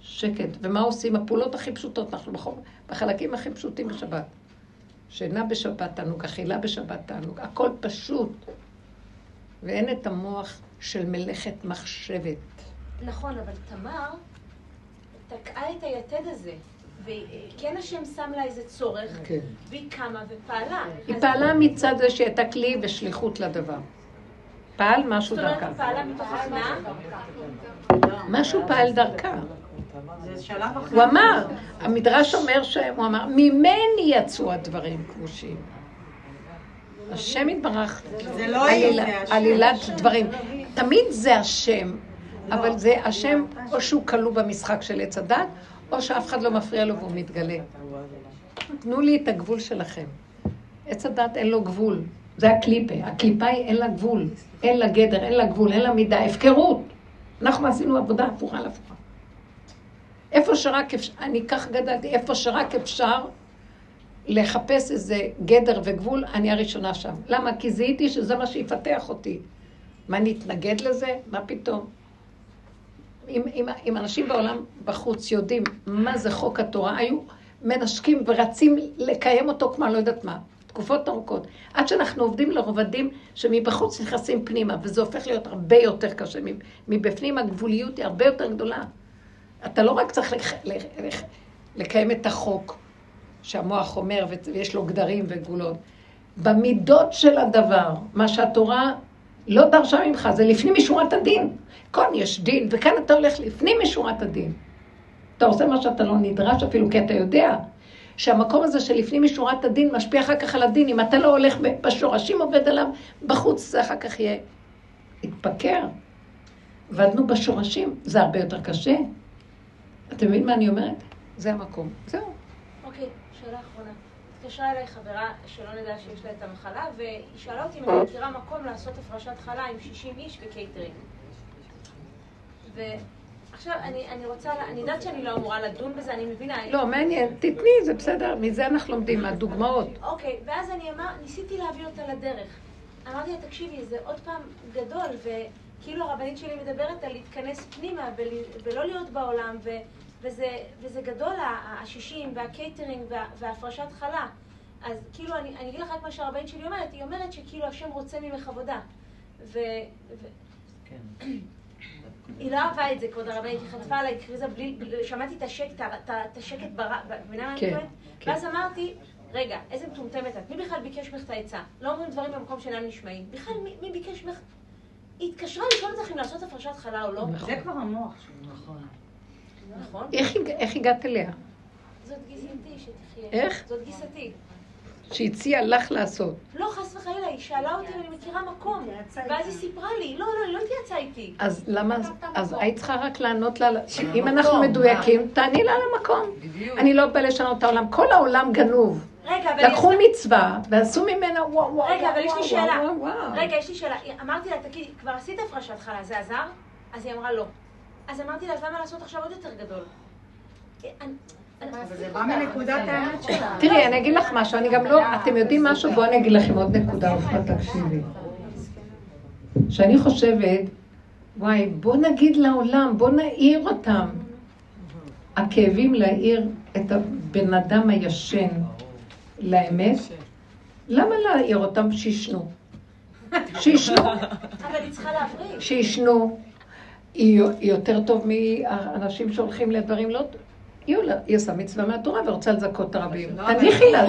שקט. ומה עושים? הפעולות הכי פשוטות, אנחנו בחלקים הכי פשוטים בשבת. שינה בשבת תענוג, אכילה בשבת תענוג, הכל פשוט. ואין את המוח של מלאכת מחשבת. נכון, אבל תמר תקעה את היתד הזה. וכן השם שם לה איזה צורך, כן. והיא קמה ופעלה. היא פעלה מצד זה שהייתה כלי ושליחות לדבר. פעל משהו דרכה. פעלה מתוך הכנעה? משהו פעל דרכה. הוא אמר, המדרש אומר שהוא אמר, ממני יצאו הדברים קדושים. השם יתברך. זה לא עלילת דברים. תמיד זה השם, אבל זה השם או שהוא כלוא במשחק של עץ הדת, או שאף אחד לא מפריע לו והוא מתגלה. תנו לי את הגבול שלכם. עץ הדת אין לו גבול. זה הקליפה. הקליפה היא אין לה גבול, אין לה גדר, אין לה גבול, אין לה מידה, הפקרות. אנחנו עשינו עבודה הפוכה לפוכה. איפה שרק אפשר, אני כך גדלתי, איפה שרק אפשר לחפש איזה גדר וגבול, אני הראשונה שם. למה? כי זיהיתי שזה מה שיפתח אותי. מה נתנגד לזה? מה פתאום? אם, אם, אם אנשים בעולם בחוץ יודעים מה זה חוק התורה, היו מנשקים ורצים לקיים אותו כמו אני לא יודעת מה. תקופות ארוכות, עד שאנחנו עובדים לרובדים שמבחוץ נכנסים פנימה, וזה הופך להיות הרבה יותר קשה, מבפנים הגבוליות היא הרבה יותר גדולה. אתה לא רק צריך לקיים את החוק שהמוח אומר, ויש לו גדרים וגבולות. במידות של הדבר, מה שהתורה לא דרשה ממך, זה לפנים משורת הדין. כאן יש דין, וכאן אתה הולך לפנים משורת הדין. אתה עושה מה שאתה לא נדרש אפילו, כי אתה יודע. שהמקום הזה שלפני משורת הדין משפיע אחר כך על הדין, אם אתה לא הולך בשורשים עובד עליו, בחוץ זה אחר כך יהיה התפקר. ועדנו בשורשים, זה הרבה יותר קשה. אתם מבינים מה אני אומרת? זה המקום, זהו. אוקיי, שאלה אחרונה. התקשרה אליי חברה שלא נדע שיש לה את המחלה, והיא שאלה אותי אם אני מכירה מקום לעשות הפרשת חלה עם שישים איש בקייטרינג. ו... עכשיו, אני רוצה, אני יודעת שאני לא אמורה לדון בזה, אני מבינה... לא, מעניין, תתני, זה בסדר, מזה אנחנו לומדים, הדוגמאות. אוקיי, ואז אני אמר, ניסיתי להביא אותה לדרך. אמרתי לה, תקשיבי, זה עוד פעם גדול, וכאילו הרבנית שלי מדברת על להתכנס פנימה ולא להיות בעולם, וזה גדול, השישים והקייטרינג וההפרשת חלה. אז כאילו, אני אגיד לך רק מה שהרבנית שלי אומרת, היא אומרת שכאילו השם רוצה ממך עבודה. ו... כן. היא לא אהבה את זה, כבוד הרבנית, היא חטפה עליי, קריזה בלי... שמעתי את השקט בנעמי כהן, ואז אמרתי, רגע, איזה מטומטמת את? מי בכלל ביקש ממך את העצה? לא אומרים דברים במקום שאינם נשמעים. בכלל, מי ביקש ממך? היא התקשרה לשאול אותך אם לעשות הפרשת חלה או לא. זה כבר המוח שלו. נכון. נכון? איך הגעת אליה? זאת גיסתי שתחיה. איך? זאת גיסתי. שהציעה לך לעשות. לא, חס וחלילה, היא שאלה אותי ואני מכירה מקום, ואז היא סיפרה לי, לא, לא, היא לא התייצאה איתי. אז למה, אז היית צריכה רק לענות לה, אם אנחנו מדויקים, תעני לה למקום. אני לא בא לשנות את העולם, כל העולם גנוב. לקחו מצווה ועשו ממנה וואו וואו וואו. רגע, אבל יש לי שאלה, רגע, יש לי שאלה, אמרתי לה, תגידי, כבר עשית הפרשת חלה, זה עזר? אז היא אמרה לא. אז אמרתי לה, אז למה לעשות עכשיו עוד יותר גדול? אבל זה בא מנקודת האמת שלה. תראי, אני אגיד לך משהו, אני גם לא, אתם יודעים משהו, בואו אני אגיד לכם עוד נקודה, אופן תקשיבי. שאני חושבת, וואי, בואו נגיד לעולם, בואו נעיר אותם. הכאבים להעיר את הבן אדם הישן לאמת, למה להעיר אותם? שישנו. שישנו. אבל היא צריכה להבריא. שישנו. היא יותר טוב מאנשים שהולכים לדברים לא טוב. היא עושה מצווה מהתורה ורוצה לזכות הרבים. תניחי לה.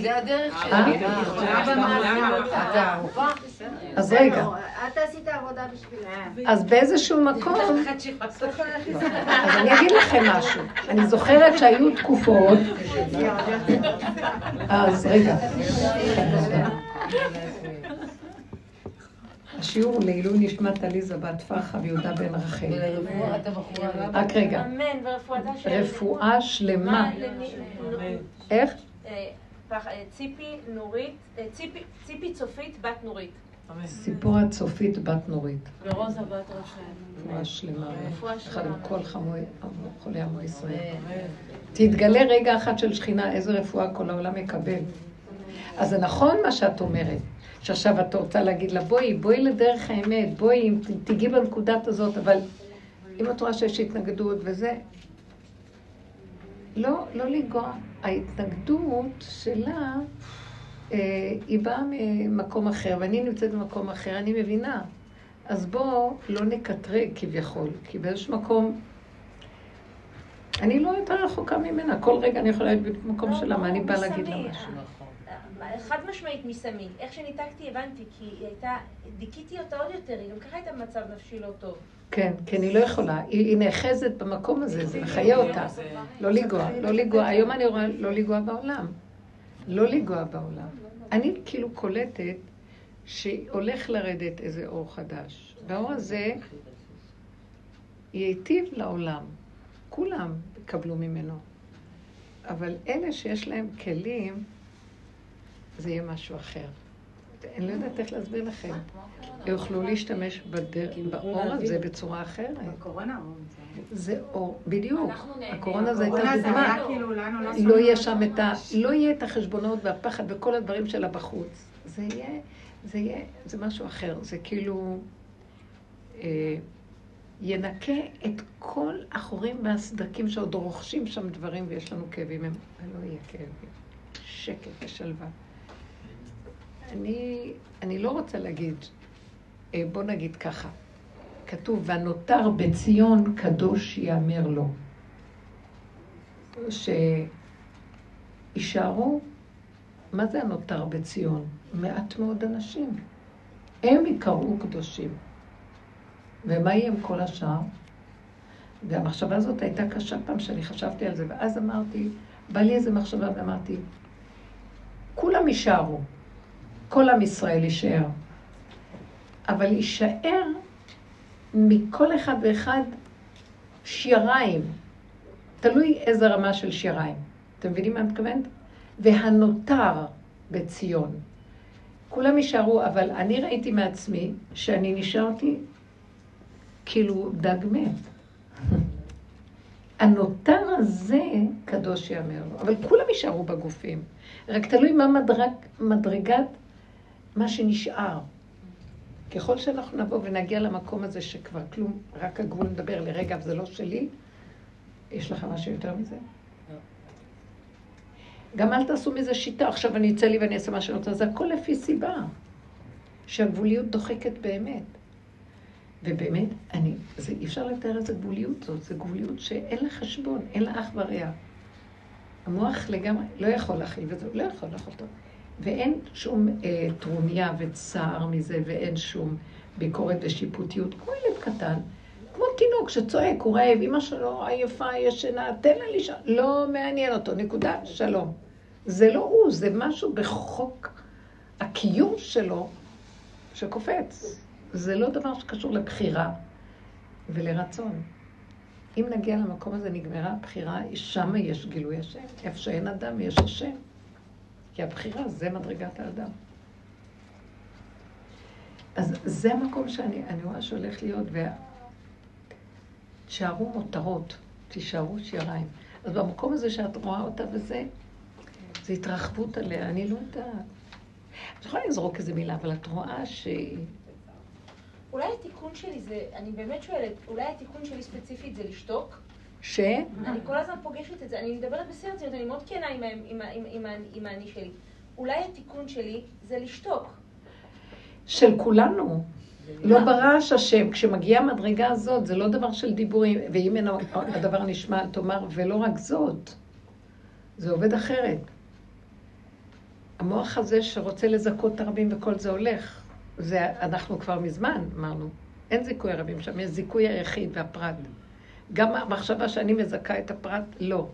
זה הדרך שלי. אז רגע. אתה עשית עבודה בשבילה. אז באיזשהו מקום... אז אני אגיד לכם משהו. אני זוכרת שהיו תקופות... אז רגע. השיעור הוא לעילוי נשמת עליזה בת פרחה ויהודה בן רחל. רק רגע. רפואה שלמה. איך? ציפי נורית, ציפי צופית בת נורית. ציפורה צופית בת נורית. ורוזה בת רחל. רפואה שלמה. אחד מכל חולי עמו ישראל. תתגלה רגע אחד של שכינה, איזה רפואה כל העולם יקבל. אז זה נכון מה שאת אומרת. שעכשיו אתה רוצה להגיד לה, בואי, בואי לדרך האמת, בואי, אם תגיעי בנקודת הזאת, אבל אם את רואה שיש התנגדות וזה, לא, לא לגוע. ההתנגדות שלה, אה, היא באה ממקום אחר, ואני נמצאת במקום אחר, אני מבינה. אז בואו לא נקטרג כביכול, כי באיזשהו מקום, אני לא יותר רחוקה ממנה, כל רגע אני יכולה להיות במקום לא, שלה, מה אני באה להגיד לה משהו. חד משמעית מסמי, איך שניתקתי הבנתי, כי היא הייתה, דיקיתי אותה עוד יותר, היא גם ככה הייתה במצב נפשי לא טוב. כן, כן, היא לא יכולה, היא נאחזת במקום הזה, זה מחיה אותה. לא לגוע, לא לגוע, היום אני רואה לא לגוע בעולם. לא לגוע בעולם. אני כאילו קולטת שהולך לרדת איזה אור חדש. והאור הזה ייטיב לעולם. כולם יקבלו ממנו. אבל אלה שיש להם כלים, זה יהיה משהו אחר. אני לא יודעת איך להסביר לכם. יוכלו להשתמש באור הזה בצורה אחרת. בקורונה או זה? או, בדיוק. הקורונה זה הייתה דוגמה. לא יהיה שם את ה... לא יהיה את החשבונות והפחד וכל הדברים שלה בחוץ. זה יהיה... זה יהיה... זה משהו אחר. זה כאילו... ינקה את כל החורים והסדקים שעוד רוכשים שם דברים ויש לנו כאבים. הם לא יהיה כאבים. שקט ושלווה. אני, אני לא רוצה להגיד, בוא נגיד ככה, כתוב, והנותר בציון קדוש יאמר לו, שישארו, מה זה הנותר בציון? מעט מאוד אנשים. הם יקראו קדושים. ומה יהיה עם כל השאר? והמחשבה הזאת הייתה קשה פעם שאני חשבתי על זה, ואז אמרתי, בא לי איזה מחשבה ואמרתי, כולם יישארו, כל עם ישראל יישאר, אבל יישאר מכל אחד ואחד שיריים, תלוי איזה רמה של שיריים, אתם מבינים מה אני מתכוונת? והנותר בציון, כולם יישארו, אבל אני ראיתי מעצמי שאני נשארתי כאילו דג מת. הנותר הזה קדוש יאמר לו. אבל כולם יישארו בגופים. רק תלוי מה מדרג, מדרגת מה שנשאר. ככל שאנחנו נבוא ונגיע למקום הזה שכבר כלום, רק הגבול מדבר לרגע, אבל זה לא שלי, יש לך משהו יותר מזה? גם אל תעשו מזה שיטה, עכשיו אני אצא לי ואני אעשה מה שאני רוצה, זה הכל לפי סיבה, שהגבוליות דוחקת באמת. ובאמת, אני, זה, אי אפשר לתאר את הגבוליות זאת, זה גבוליות שאין לה חשבון, אין לה אח ורע. המוח לגמרי לא יכול להכיל, וזה לא יכול להכיל טוב. ואין שום אה, תרומיה וצער מזה, ואין שום ביקורת ושיפוטיות. כמו ילד קטן, כמו תינוק שצועק, הוא רעב, אמא שלו עייפה, ישנה, תן לה לישון, לא מעניין אותו, נקודה, שלום. זה לא הוא, זה משהו בחוק הקיום שלו שקופץ. זה לא דבר שקשור לבחירה ולרצון. אם נגיע למקום הזה נגמרה הבחירה, שם יש גילוי השם. איפה שאין אדם יש השם. כי הבחירה זה מדרגת האדם. אז זה המקום שאני אני רואה שהולך להיות, ותשארו מותרות, תשארו שיריים. אז במקום הזה שאת רואה אותה וזה, זה התרחבות עליה, אני לא יודעת. את יכולה לזרוק איזה מילה, אבל את רואה שהיא... אולי התיקון שלי זה, אני באמת שואלת, אולי התיקון שלי ספציפית זה לשתוק? ש? אני כל הזמן פוגשת את זה, אני מדברת בסרטיות, אני מאוד כנה עם העני שלי. אולי התיקון שלי זה לשתוק. של כולנו. לא ברעש השם, כשמגיעה המדרגה הזאת, זה לא דבר של דיבורים, ואם הדבר נשמע, תאמר, ולא רק זאת, זה עובד אחרת. המוח הזה שרוצה לזכות הרבים וכל זה הולך. זה אנחנו כבר מזמן, אמרנו, אין זיכוי הרבים שם, יש זיכוי היחיד והפרט. גם המחשבה שאני מזכה את הפרט, לא.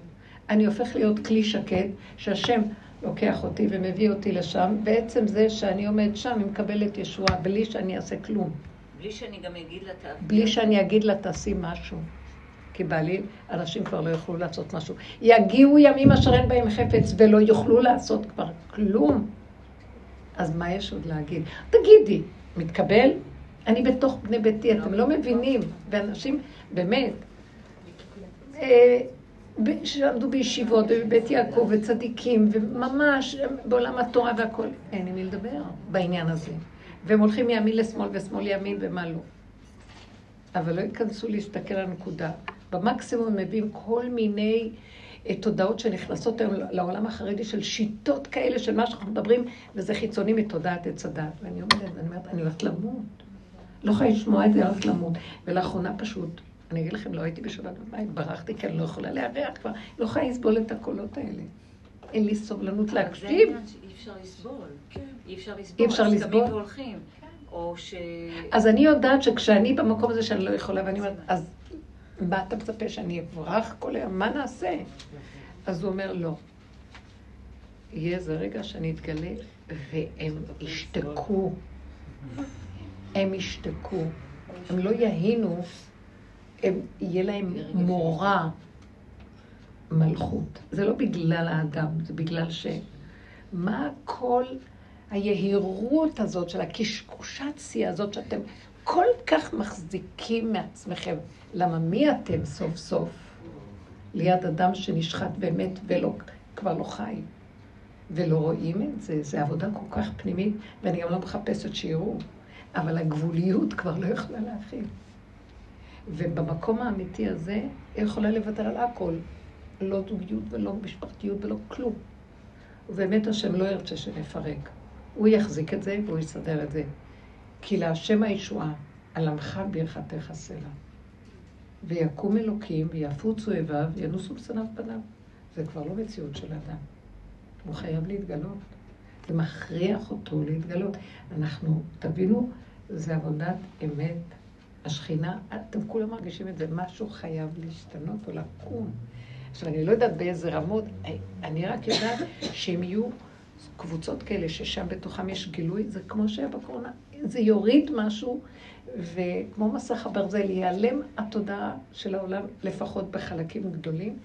אני הופך להיות כלי שקט, שהשם לוקח אותי ומביא אותי לשם, בעצם זה שאני עומד שם, מקבלת ישועה, בלי שאני אעשה כלום. בלי שאני גם אגיד לה תעשי. בלי שאני אגיד לה תעשי משהו. כי בעלי, אנשים כבר לא יוכלו לעשות משהו. יגיעו ימים אשר אין בהם חפץ, ולא יוכלו לעשות כבר כלום. אז מה יש עוד להגיד? תגידי, מתקבל? אני בתוך בני ביתי, אתם לא מבינים. ואנשים, באמת, שעמדו בישיבות ובבית יעקב וצדיקים, וממש בעולם התורה והכל, אין לי מי לדבר בעניין הזה. והם הולכים ימין לשמאל ושמאל ימין ומה לא. אבל לא ייכנסו להסתכל על הנקודה. במקסימום מביאים כל מיני... תודעות שנכנסות היום לעולם החרדי של שיטות כאלה של מה שאנחנו מדברים, וזה חיצוני מתודעת את צדעת. ואני אומרת, אני הולכת למות. לא יכולה לשמוע את זה, הולכת למות. ולאחרונה פשוט, אני אגיד לכם, לא הייתי בשבת בבית, ברחתי כי אני לא יכולה להריח כבר. לא יכולה לסבול את הקולות האלה. אין לי סובלנות להקשיב. אי אפשר לסבול. אי אפשר לסבול. אי אפשר לסבול. אז הולכים. אז אני יודעת שכשאני במקום הזה שאני לא יכולה, ואני אומרת, אז... מה אתה מצפה שאני אברח כל היום? מה נעשה? אז הוא אומר, לא. יהיה איזה רגע שאני אתגלה, והם ישתקו. הם ישתקו. הם לא יהינו, הם, יהיה להם מורה מלכות. זה לא בגלל האדם, זה בגלל ש... מה כל היהירות הזאת של הקשקושציה הזאת שאתם... כל כך מחזיקים מעצמכם. למה מי אתם סוף סוף? ליד אדם שנשחט באמת ולא, כבר לא חי. ולא רואים את זה, זה עבודה כל כך פנימית, ואני גם לא מחפשת שיראו. אבל הגבוליות כבר לא יכולה להכיל. ובמקום האמיתי הזה, היא יכולה לוותר על הכל. לא זוגיות ולא משפחתיות ולא כלום. ובאמת השם לא ירצה שנפרק. הוא יחזיק את זה והוא יסדר את זה. כי להשם הישועה, על עמך ברכתך סלע. ויקום אלוקים, ויפוצו אביו, ינוסו בסניו פניו. זה כבר לא מציאות של אדם. הוא חייב להתגלות. זה מכריח אותו להתגלות. אנחנו, תבינו, זה עבודת אמת. השכינה, אתם כולם מרגישים את זה, משהו חייב להשתנות או לקום. עכשיו, אני לא יודעת באיזה רמות, אני רק יודעת שהם יהיו קבוצות כאלה ששם בתוכם יש גילוי, זה כמו שהיה בקורונה. זה יוריד משהו, וכמו מסך הברזל, ייעלם התודעה של העולם, לפחות בחלקים גדולים,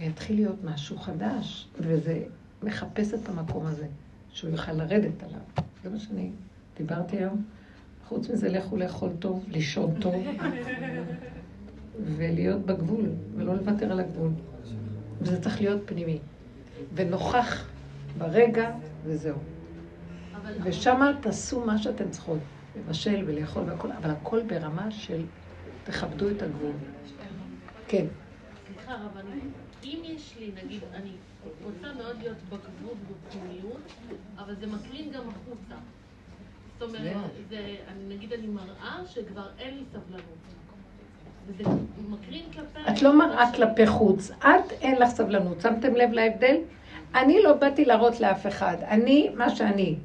ויתחיל להיות משהו חדש, וזה מחפש את המקום הזה, שהוא יוכל לרדת עליו. זה מה שאני דיברתי היום. חוץ מזה, לכו לאכול טוב, לישון טוב, ולהיות בגבול, ולא לוותר על הגבול. וזה צריך להיות פנימי. ונוכח ברגע, וזהו. ושמה תעשו מה שאתם צריכות, לבשל ולאכול והכל, אבל הכל ברמה של תכבדו את הגבול. כן. סליחה רבנים, אם יש לי, נגיד, אני רוצה מאוד להיות בגבול בפנימיות, אבל זה מקרין גם החוצה. זאת אומרת, זה, נגיד, אני מראה שכבר אין לי סבלנות. וזה מקרין כלפי... את לא מראה כלפי חוץ, את אין לך סבלנות. שמתם לב להבדל? אני לא באתי להראות לאף אחד, אני מה שאני.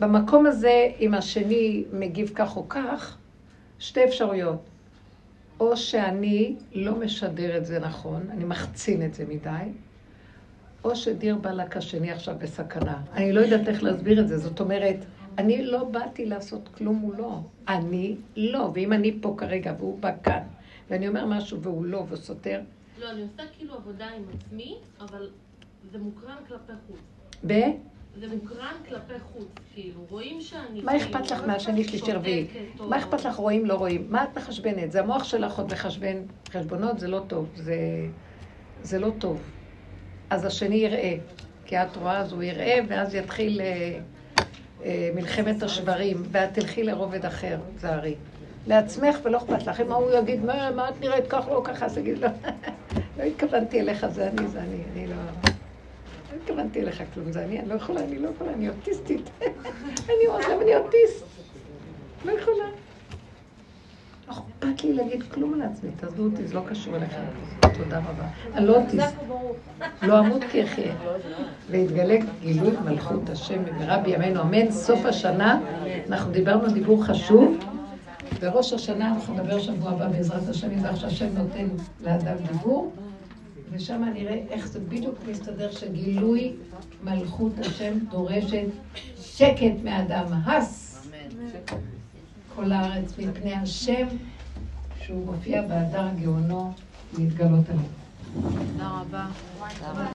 במקום הזה, אם השני מגיב כך או כך, שתי אפשרויות. או שאני לא משדר את זה נכון, אני מחצין את זה מדי, או שדיר בלק השני עכשיו בסכנה. אני לא יודעת איך להסביר את זה, זאת אומרת, אני לא באתי לעשות כלום מולו, אני לא. ואם אני פה כרגע והוא בא כאן, ואני אומר משהו והוא לא וסותר... לא, אני עושה כאילו עבודה עם עצמי, אבל... זה מוקרן כלפי חוץ. ב? זה מוקרן כלפי חוץ, כאילו, רואים שאני... מה אכפת לך מהשני שלישי רביעי? מה אכפת לך רואים, לא רואים? מה את מחשבנת? זה המוח שלך עוד מחשבן חשבונות, זה לא טוב, זה לא טוב. אז השני יראה, כי את רואה, אז הוא יראה, ואז יתחיל מלחמת השברים, ואת תלכי לרובד אחר, זה הרי. לעצמך ולא אכפת לך, אם הוא יגיד, מה את נראית כך או ככה, אז יגיד, לא התכוונתי אליך, זה אני, זה אני, אני לא... לא התכוונתי לך כלום, זה אני, אני לא יכולה, אני לא יכולה, אני אוטיסטית. אני אומרת לב, אני אוטיסט. לא יכולה. לא אכפת לי להגיד כלום על עצמי, תעזבו אותי, זה לא קשור אליך. תודה רבה. אני לא אוטיסט. לא אמות ככה. והתגלה גילוי מלכות השם במהרה בימינו, אמן. סוף השנה, אנחנו דיברנו דיבור חשוב. בראש השנה אנחנו נדבר שבוע הבא בעזרת השם, איזה שהשם נותן לאדם דיבור. ושם נראה איך זה בדיוק מסתדר שגילוי מלכות השם דורשת שקט מאדם, הס כל הארץ מפני השם שהוא מופיע באדר גאונו להתגלות עליו. תודה רבה.